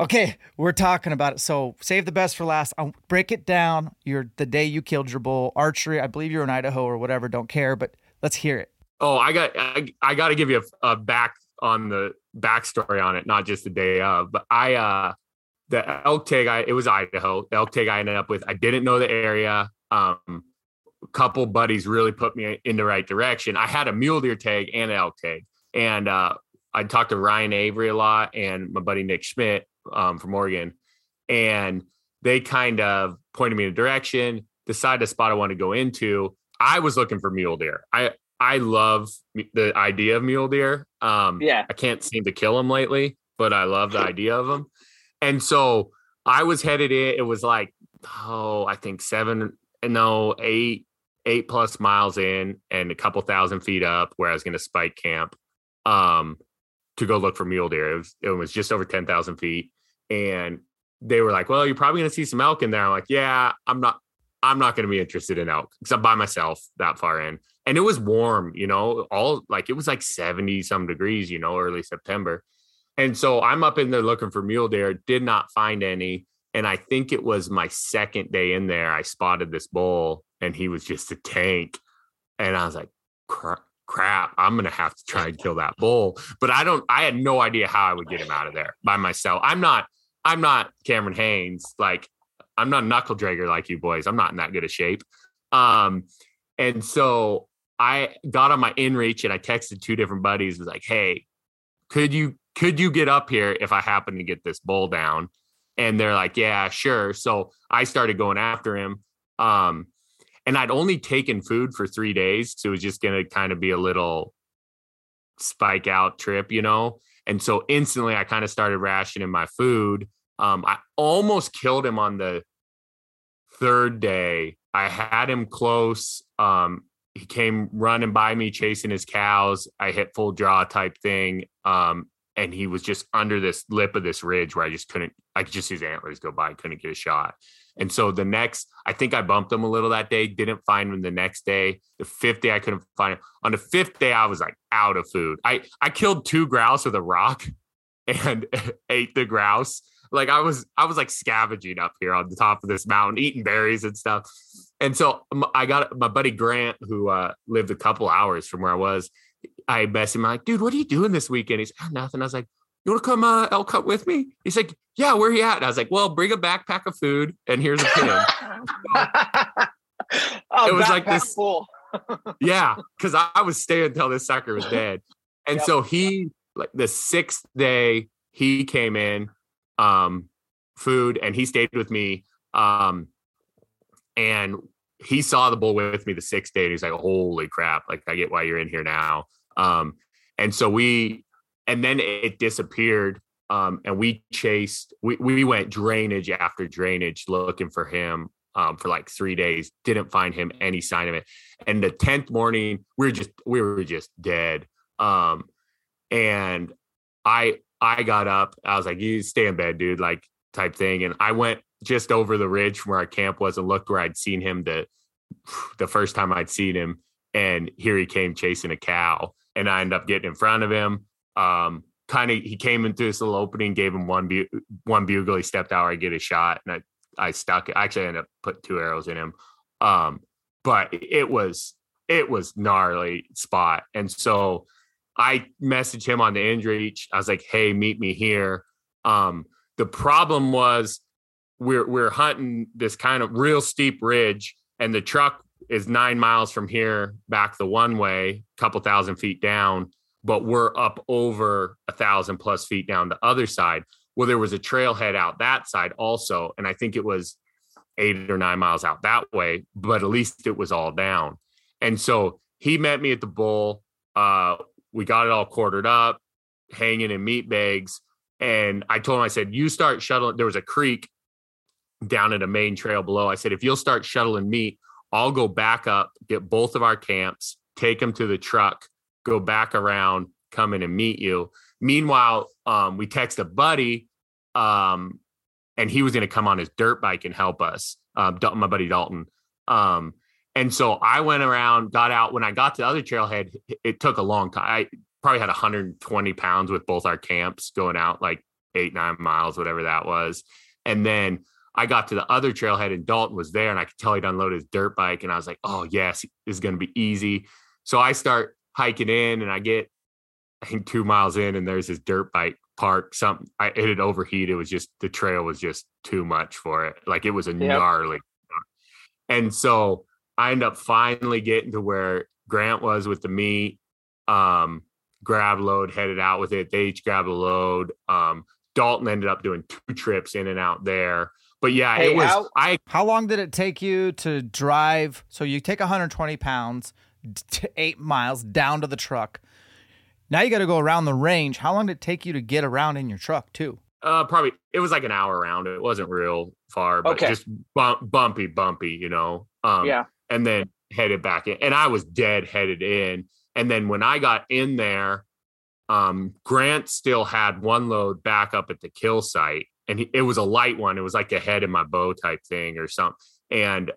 okay, we're talking about it. So save the best for last. I'll break it down. The day you killed your bull, archery. I believe you're in Idaho or whatever. Don't care, but let's hear it. Oh, I got to give you a backstory on it, not just the day of. But I the elk tag, it was Idaho. The elk tag I ended up with, I didn't know the area. A couple buddies really put me in the right direction. I had a mule deer tag and an elk tag. And I talked to Ryan Avery a lot and my buddy Nick Schmidt from Oregon. And they kind of pointed me in a direction, decided a spot I want to go into. I was looking for mule deer. I love the idea of mule deer. I can't seem to kill them lately, but I love the idea of them. And so I was headed in. It was like, I think 8 plus miles in and a couple thousand feet up where I was going to spike camp to go look for mule deer. It was just over 10,000 feet. And they were like, well, you're probably going to see some elk in there. I'm like, yeah, I'm not going to be interested in elk because I'm by myself that far in. And it was warm, it was like 70 some degrees, early September. And so I'm up in there looking for mule deer, did not find any. And I think it was my second day in there, I spotted this bull and he was just a tank. And I was like, crap, I'm going to have to try and kill that bull. But I had no idea how I would get him out of there by myself. I'm not Cameron Haynes. Like, I'm not a knuckle dragger like you boys. I'm not in that good of shape. And so I got on my inReach and I texted two different buddies, was like, hey, could you get up here if I happen to get this bull down? And they're like, yeah, sure. So I started going after him. And I'd only taken food for 3 days. So it was just going to kind of be a little spike out trip, And so instantly I kind of started rationing my food. I almost killed him on the third day. I had him close. He came running by me, chasing his cows. I hit full draw type thing. And he was just under this lip of this ridge where I could just see his antlers go by. I couldn't get a shot. And so I think I bumped him a little that day. Didn't find him the next day. The fifth day, I couldn't find him. On the fifth day, I was like out of food. I killed two grouse with a rock and ate the grouse. Like I was like scavenging up here on the top of this mountain, eating berries and stuff. And so I got my buddy Grant, who lived a couple hours from where I was. I messaged him, I'm like, dude, what are you doing this weekend? He's like, nothing. I was like, you want to come elk hunt with me? He's like, yeah, where are you at? And I was like, well, bring a backpack of food and here's a pin. It was like this. Full. Yeah, because I was staying until this sucker was dead. And yep. So he, like the sixth day, he came in. Food, and he stayed with me. And he saw the bull with me the sixth day. And he's like, holy crap. Like, I get why you're in here now. And so then it disappeared. And we went drainage after drainage looking for him, for like 3 days, didn't find him any sign of it. And the 10th morning we were just dead. And I got up. I was like, you stay in bed, dude, like type thing. And I went just over the ridge from where our camp was and looked where I'd seen him the first time I'd seen him. And here he came chasing a cow. And I ended up getting in front of him. He came into this little opening, gave him one bugle. He stepped out where I get a shot. And I stuck it. Actually, I ended up putting two arrows in him. But it was gnarly spot. And so I messaged him on the inReach. I was like, hey, meet me here. The problem was we're hunting this kind of real steep ridge and the truck is 9 miles from here back the one way, a couple thousand feet down, but we're up over 1,000 plus feet down the other side. Well, there was a trailhead out that side also. And I think it was 8 or 9 miles out that way, but at least it was all down. And so he met me at the bull, we got it all quartered up, hanging in meat bags. And I told him, I said, you start shuttling. There was a creek down at a main trail below. I said, if you'll start shuttling meat, I'll go back up, get both of our camps, take them to the truck, go back around, come in and meet you. Meanwhile, we text a buddy and he was going to come on his dirt bike and help us. My buddy Dalton. And so I went around, got out. When I got to the other trailhead, it took a long time. I probably had 120 pounds with both our camps going out like 8, 9 miles, whatever that was. And then I got to the other trailhead and Dalton was there and I could tell he'd unloaded his dirt bike. And I was like, oh yes, this is going to be easy. So I start hiking in and I get, I think 2 miles in and there's his dirt bike park, something, it had overheated. It was just, the trail was just too much for it. Like, it was a gnarly. And so I ended up finally getting to where Grant was with the meat, grab load, headed out with it. They each grabbed a load. Dalton ended up doing two trips in and out there. But yeah, hey, it was. How long did it take you to drive? So you take 120 pounds to 8 miles down to the truck. Now you got to go around the range. How long did it take you to get around in your truck too? Probably it was like an hour around. It wasn't real far, but just bumpy, you know? And then headed back in, and I was dead headed in. And then when I got in there, Grant still had one load back up at the kill site, and it was a light one. It was like a head in my bow type thing or something. And,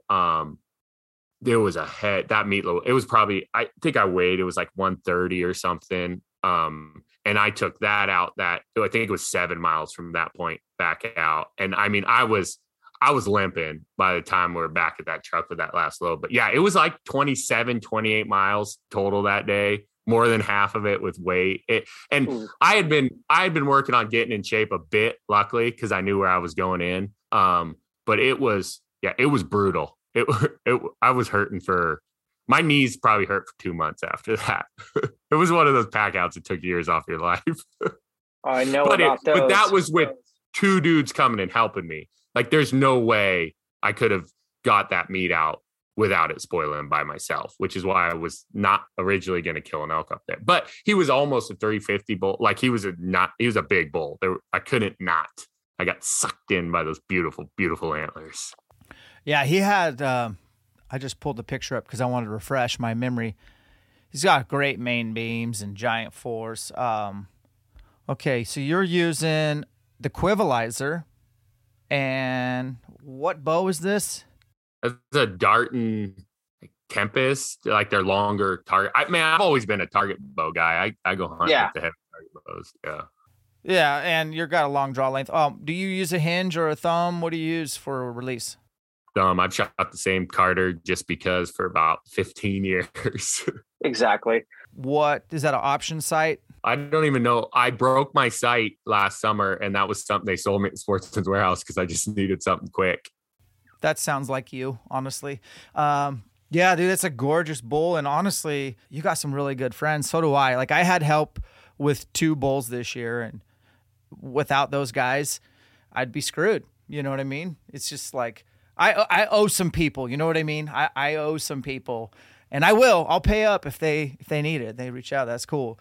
there was a head, that meat load. It was probably, I think I weighed, it was like 130 or something. And I took that out, that I think it was 7 miles from that point back out. And I mean, I was limping by the time we were back at that truck with that last load. But yeah, it was like 27, 28 miles total that day, more than half of it with weight. I had been working on getting in shape a bit, luckily, because I knew where I was going in. But it was brutal. I was hurting for, my knees probably hurt for 2 months after that. It was one of those pack outs that took years off your life. I know about those. But that was with two dudes coming and helping me. Like, there's no way I could have got that meat out without it spoiling by myself, which is why I was not originally going to kill an elk up there. But he was almost a 350 bull. Like, he was a big bull. I couldn't not. I got sucked in by those beautiful, beautiful antlers. Yeah, he had. I just pulled the picture up because I wanted to refresh my memory. He's got great main beams and giant force. Okay, so you're using the Quivalizer. And what bow is this? It's a Darton Tempest, like their longer target. I've always been a target bow guy. I go hunt with the heavy target bows. Yeah, and you've got a long draw length. Do you use a hinge or a thumb? What do you use for a release? I've shot the same Carter just because for about 15 years. Exactly. What is that, an option sight? I don't even know. I broke my sight last summer, and that was something they sold me at Sportsman's Warehouse because I just needed something quick. That sounds like you, honestly. Yeah, dude, that's a gorgeous bull. And honestly, you got some really good friends. So do I. Like, I had help with two bulls this year, and without those guys, I'd be screwed. You know what I mean? It's just like, I owe some people, you know what I mean? I owe some people, and I will. I'll pay up if they need it. They reach out. That's cool.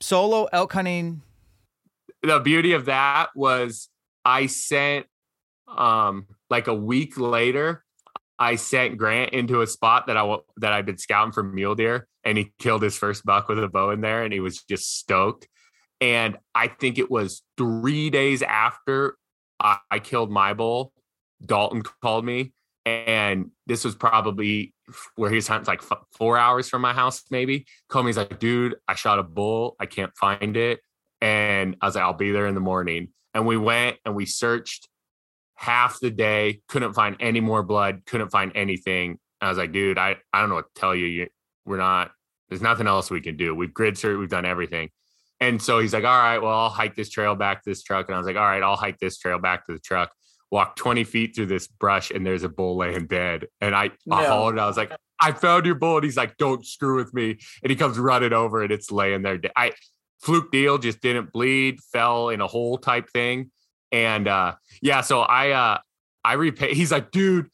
Solo elk hunting. The beauty of that was I sent, like a week later, I sent Grant into a spot that I'd been scouting for mule deer, and he killed his first buck with a bow in there, and he was just stoked. And I think it was 3 days after I killed my bull, Dalton called me, and this was probably where he was hunting, like 4 hours from my house, maybe. Called me, he's like, dude, I shot a bull. I can't find it. And I was like, I'll be there in the morning. And we went and we searched half the day, couldn't find any more blood, couldn't find anything. I was like, dude, I don't know what to tell you. There's nothing else we can do. We've grid searched, we've done everything. And so he's like, all right, well, I'll hike this trail back to this truck. And I was like, all right, I'll hike this trail back to the truck. Walked 20 feet through this brush, and there's a bull laying dead. And I hauled it. I was like, I found your bull. And he's like, don't screw with me. And he comes running over, and it's laying there. I fluke deal, just didn't bleed, fell in a hole type thing. And so I repay. He's like, dude,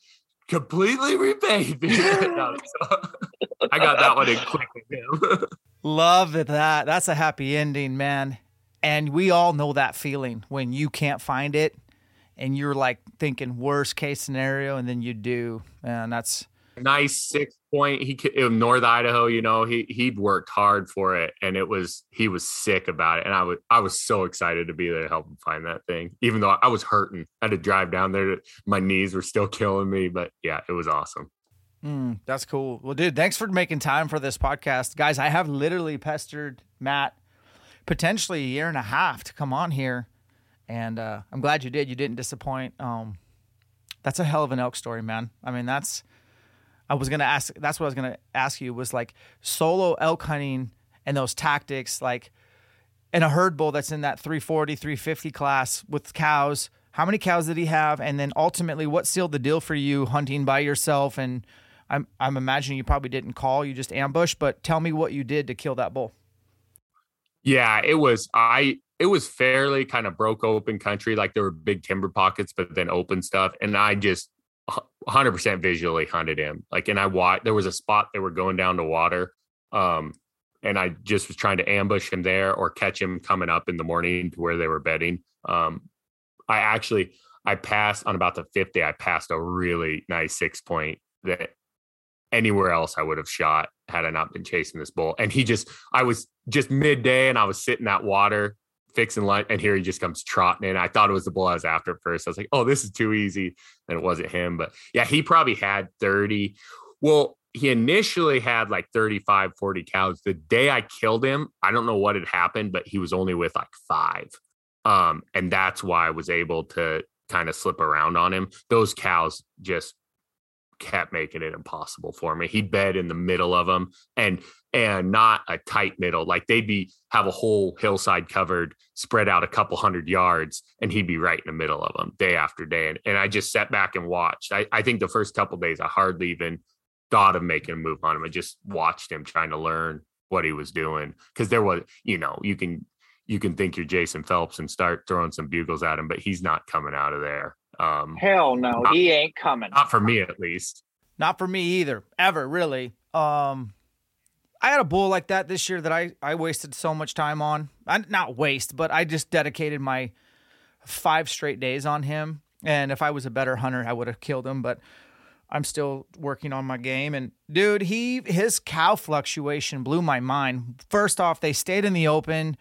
completely repaid me. I got that one in quick with him. Love that. That's a happy ending, man. And we all know that feeling when you can't find it. And you're like thinking worst case scenario, and then you do, and that's nice 6 point. He in North Idaho, you know, he'd worked hard for it, and he was sick about it, and I was so excited to be there to help him find that thing, even though I was hurting. I had to drive down there; my knees were still killing me, but yeah, it was awesome. That's cool. Well, dude, thanks for making time for this podcast, guys. I have literally pestered Matt potentially a year and a half to come on here. And I'm glad you did. You didn't disappoint. That's a hell of an elk story, man. I mean, that's what I was going to ask you was like solo elk hunting and those tactics. Like, and a herd bull that's in that 340, 350 class with cows. How many cows did he have? And then ultimately, what sealed the deal for you hunting by yourself? And I'm imagining you probably didn't call, you just ambushed, but tell me what you did to kill that bull. Yeah, it was fairly kind of broke open country. Like there were big timber pockets, but then open stuff. And I just 100% visually hunted him. Like, and I watched, there was a spot they were going down to water. And I just was trying to ambush him there or catch him coming up in the morning to where they were bedding. I passed on about the fifth day. I passed a really nice 6 point that anywhere else I would have shot had I not been chasing this bull. And I was just midday and I was sitting in that water fixing lunch, and here he just comes trotting in. I thought it was the bull I was after at first. I was like, oh, this is too easy. And it wasn't him, but yeah, he probably had 30. Well, he initially had like 35, 40 cows. The day I killed him, I don't know what had happened, but he was only with like five. And that's why I was able to kind of slip around on him. Those cows just kept making it impossible for me. He'd bed in the middle of them and not a tight middle. Like they'd have a whole hillside covered, spread out a couple hundred yards, and he'd be right in the middle of them day after day. And I just sat back and watched. I think the first couple of days I hardly even thought of making a move on him. I just watched him trying to learn what he was doing. Cause there was, you can think you're Jason Phelps and start throwing some bugles at him, but he's not coming out of there. Hell no, he ain't coming. Not for me, at least. Not for me either, ever, really. I had a bull like that this year that I wasted so much time on. But I just dedicated my 5 straight days on him. And if I was a better hunter, I would have killed him. But I'm still working on my game. And dude, his cow fluctuation blew my mind. First off, they stayed in the open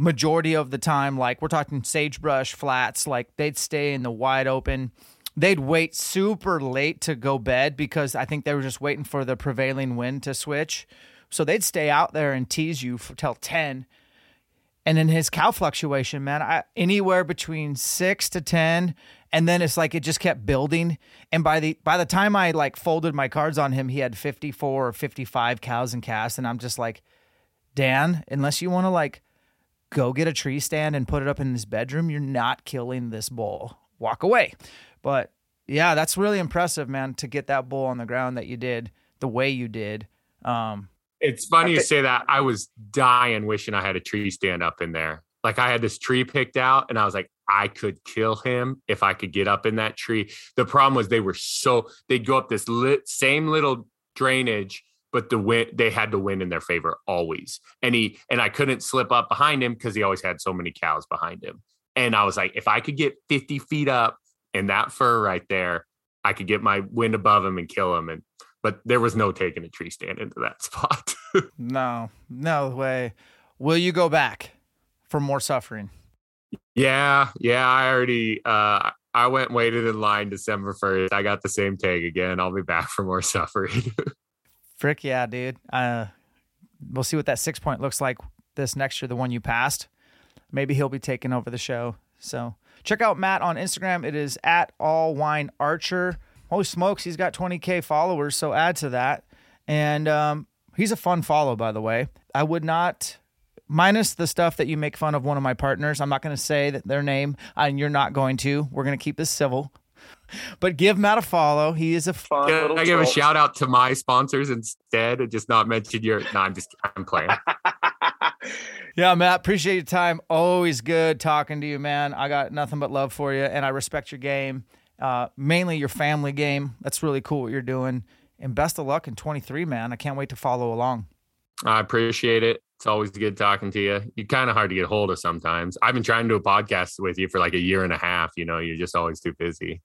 majority of the time. Like we're talking sagebrush flats, like they'd stay in the wide open. They'd wait super late to go bed because I think they were just waiting for the prevailing wind to switch. So they'd stay out there and tease you till 10. And then his cow fluctuation, man, anywhere between 6 to 10. And then it's like it just kept building. And by the time I like folded my cards on him, he had 54 or 55 cows and calves. And I'm just like, Dan, unless you want to like go get a tree stand and put it up in his bedroom, you're not killing this bull. Walk away. But yeah, that's really impressive, man, to get that bull on the ground that you did the way you did. It's funny you say that. I was dying, wishing I had a tree stand up in there. Like I had this tree picked out and I was like, I could kill him if I could get up in that tree. The problem was they'd go up this same little drainage, but they had the wind in their favor always. And I couldn't slip up behind him because he always had so many cows behind him. And I was like, if I could get 50 feet up in that fur right there, I could get my wind above him and kill him. But there was no taking a tree stand into that spot. No way. Will you go back for more suffering? Yeah. I already, I went waited in line December 1st. I got the same tag again. I'll be back for more suffering. Frick yeah, dude. We'll see what that 6 point looks like this next year, the one you passed. Maybe he'll be taking over the show. So check out Matt on Instagram. It is at Allwine Archer. Holy smokes, he's got 20K followers, so add to that. And he's a fun follow, by the way. I would not, minus the stuff that you make fun of one of my partners, I'm not going to say that their name, and you're not going to. We're going to keep this civil. But give Matt a follow. He is a fun little troll. I give a shout out to my sponsors instead and just not mention your... No, I'm playing. Yeah, Matt, appreciate your time. Always good talking to you, man. I got nothing but love for you, and I respect your game, mainly your family game. That's really cool what you're doing. And best of luck in 23, man. I can't wait to follow along. I appreciate it. It's always good talking to you. You're kind of hard to get a hold of sometimes. I've been trying to do a podcast with you for like a year and a half. You know, you're just always too busy.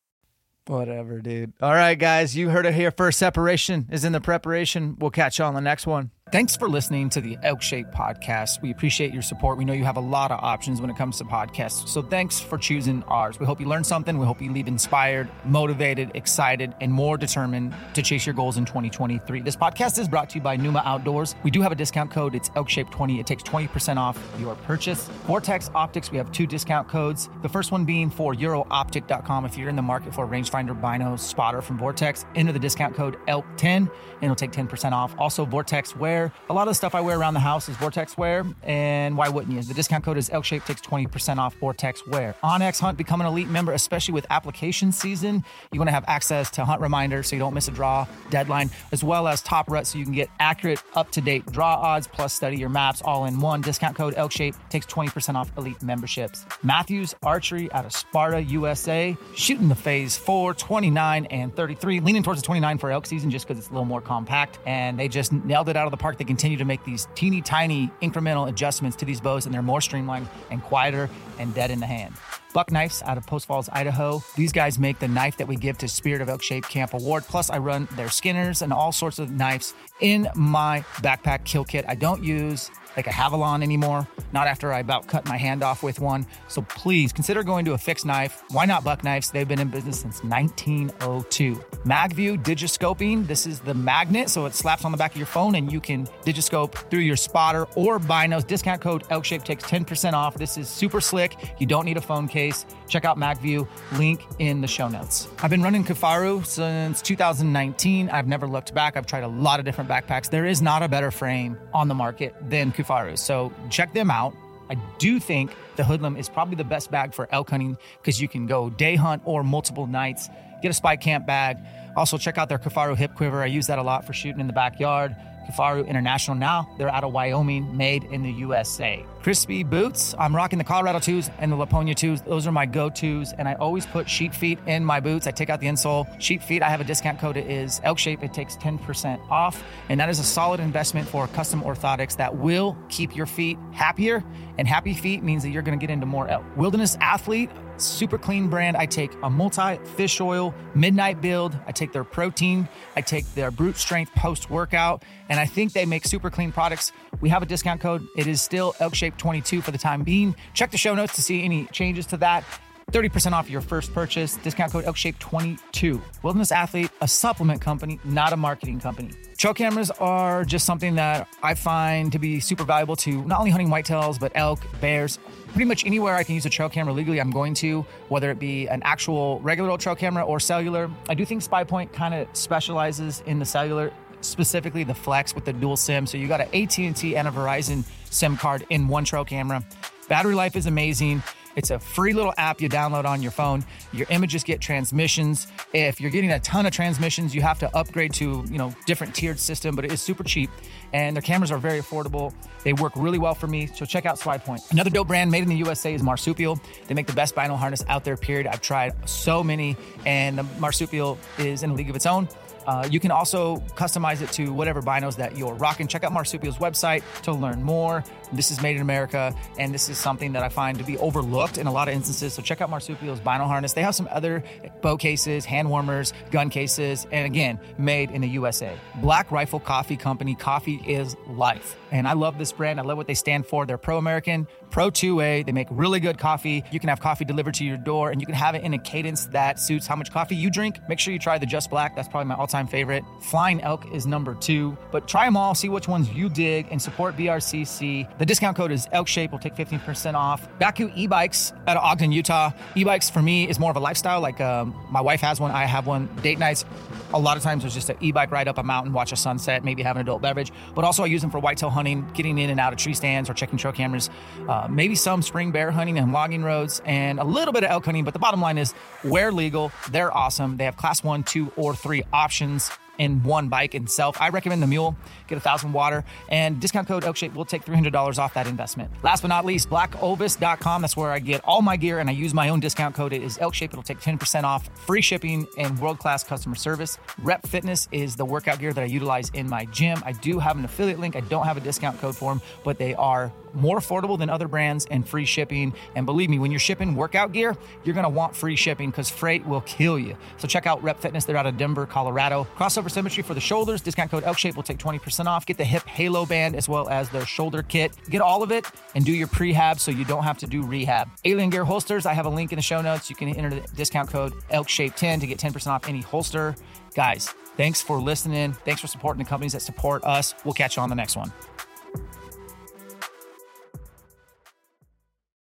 Whatever, dude. All right, guys, you heard it here first. Separation is in the preparation. We'll catch you on the next one. Thanks for listening to the ElkShape Podcast. We appreciate your support. We know you have a lot of options when it comes to podcasts, so thanks for choosing ours. We hope you learned something. We hope you leave inspired, motivated, excited, and more determined to chase your goals in 2023. This podcast is brought to you by Numa Outdoors. We do have a discount code. It's ElkShape20. It takes 20% off your purchase. Vortex Optics, we have 2 discount codes. The first one being for EuroOptic.com. If you're in the market for a rangefinder, bino, spotter from Vortex, enter the discount code ELK10, and it'll take 10% off. Also, Vortex Wear. wear. A lot of the stuff I wear around the house is Vortex wear, and why wouldn't you? The discount code is ElkShape, takes 20% off Vortex wear. OnX Hunt, become an elite member, especially with application season. You want to have access to hunt reminders so you don't miss a draw deadline, as well as Top Rut so you can get accurate, up-to-date draw odds, plus study your maps all in one. Discount code ElkShape takes 20% off elite memberships. Matthew Archery out of Sparta, USA, shooting the phase 4, 29 and 33, leaning towards the 29 for elk season just because it's a little more compact, and they just nailed it out of the park. They continue to make these teeny tiny incremental adjustments to these bows, and they're more streamlined and quieter and dead in the hand. Buck Knives out of Post Falls, Idaho. These guys make the knife that we give to Spirit of Elk Shape Camp Award. Plus, I run their skinners and all sorts of knives in my backpack kill kit. I don't use like a Havilon anymore, not after I about cut my hand off with one. So please consider going to a fixed knife. Why not Buck Knives? They've been in business since 1902. MagView Digiscoping. This is the magnet, so it slaps on the back of your phone and you can digiscope through your spotter or binos. Discount code ElkShape takes 10% off. This is super slick. You don't need a phone case. Check out MagView, link in the show notes. I've been running Kafaru since 2019. I've never looked back. I've tried a lot of different backpacks. There is not a better frame on the market than Kafaru, so check them out. I do think the Hoodlum is probably the best bag for elk hunting because you can go day hunt or multiple nights, get a spike camp bag. Also check out their Kafaru hip quiver. I use that a lot for shooting in the backyard. Kafaru International now. They're out of Wyoming, made in the USA. Crispy boots. I'm rocking the Colorado 2s and the Laponia 2s. Those are my go-tos, and I always put sheep feet in my boots. I take out the insole. Sheep feet, I have a discount code. It is ElkShape. It takes 10% off, and that is a solid investment for custom orthotics that will keep your feet happier, and happy feet means that you're going to get into more elk. Wilderness Athlete, super clean brand. I take a multi-fish oil, midnight build. I take their protein. I take their brute strength post-workout, and I think they make super clean products. We have a discount code. It is still ElkShape22 for the time being. Check the show notes to see any changes to that. 30% off your first purchase. Discount code ElkShape22. Wilderness Athlete, a supplement company, not a marketing company. Trail cameras are just something that I find to be super valuable to not only hunting whitetails, but elk, bears. Pretty much anywhere I can use a trail camera legally, I'm going to, whether it be an actual regular old trail camera or cellular. I do think SpyPoint kind of specializes in the cellular, specifically the Flex with the dual SIM. So you got an AT&T and a Verizon SIM card in one trail camera. Battery life is amazing. It's a free little app you download on your phone. Your images get transmissions. If you're getting a ton of transmissions, you have to upgrade to, different tiered system, but it is super cheap. And their cameras are very affordable. They work really well for me. So check out SwiPoint. Another dope brand made in the USA is Marsupial. They make the best vinyl harness out there, period. I've tried so many, and the Marsupial is in a league of its own. You can also customize it to whatever binos that you're rocking. Check out Marsupial's website to learn more. This is made in America, and this is something that I find to be overlooked in a lot of instances. So check out Marsupial's vinyl harness. They have some other bow cases, hand warmers, gun cases, and again, made in the USA. Black Rifle Coffee Company. Coffee is life. And I love this brand. I love what they stand for. They're pro-American, pro-2A. They make really good coffee. You can have coffee delivered to your door, and you can have it in a cadence that suits how much coffee you drink. Make sure you try the Just Black. That's probably my all-time favorite. Flying Elk is number 2, but try them all. See which ones you dig and support BRCC. The discount code is ElkShape. Will take 15% off. Baku E-Bikes out of Ogden, Utah. E-Bikes for me is more of a lifestyle. Like my wife has one. I have one. Date nights, a lot of times there's just an e-bike ride up a mountain, watch a sunset, maybe have an adult beverage. But also I use them for whitetail hunting, getting in and out of tree stands or checking trail cameras. Maybe some spring bear hunting and logging roads and a little bit of elk hunting. But the bottom line is we're legal. They're awesome. They have class 1, 2, or 3 options in one bike and self. I recommend the Mule. Get 1,000 water, and discount code ElkShape will take $300 off that investment. Last but not least, blackovis.com. That's where I get all my gear, and I use my own discount code. It is ElkShape. It'll take 10% off, free shipping, and world-class customer service. Rep Fitness is the workout gear that I utilize in my gym. I do have an affiliate link. I don't have a discount code for them, but they are more affordable than other brands and free shipping. And believe me, when you're shipping workout gear, you're going to want free shipping because freight will kill you. So check out Rep Fitness. They're out of Denver, Colorado. Crossover Symmetry for the shoulders. Discount code ElkShape will take 20% off. Get the hip halo band as well as their shoulder kit. Get all of it and do your prehab so you don't have to do rehab. Alien Gear holsters. I have a link in the show notes. You can enter the discount code ElkShape10 to get 10% off any holster. Guys, thanks for listening. Thanks for supporting the companies that support us. We'll catch you on the next one.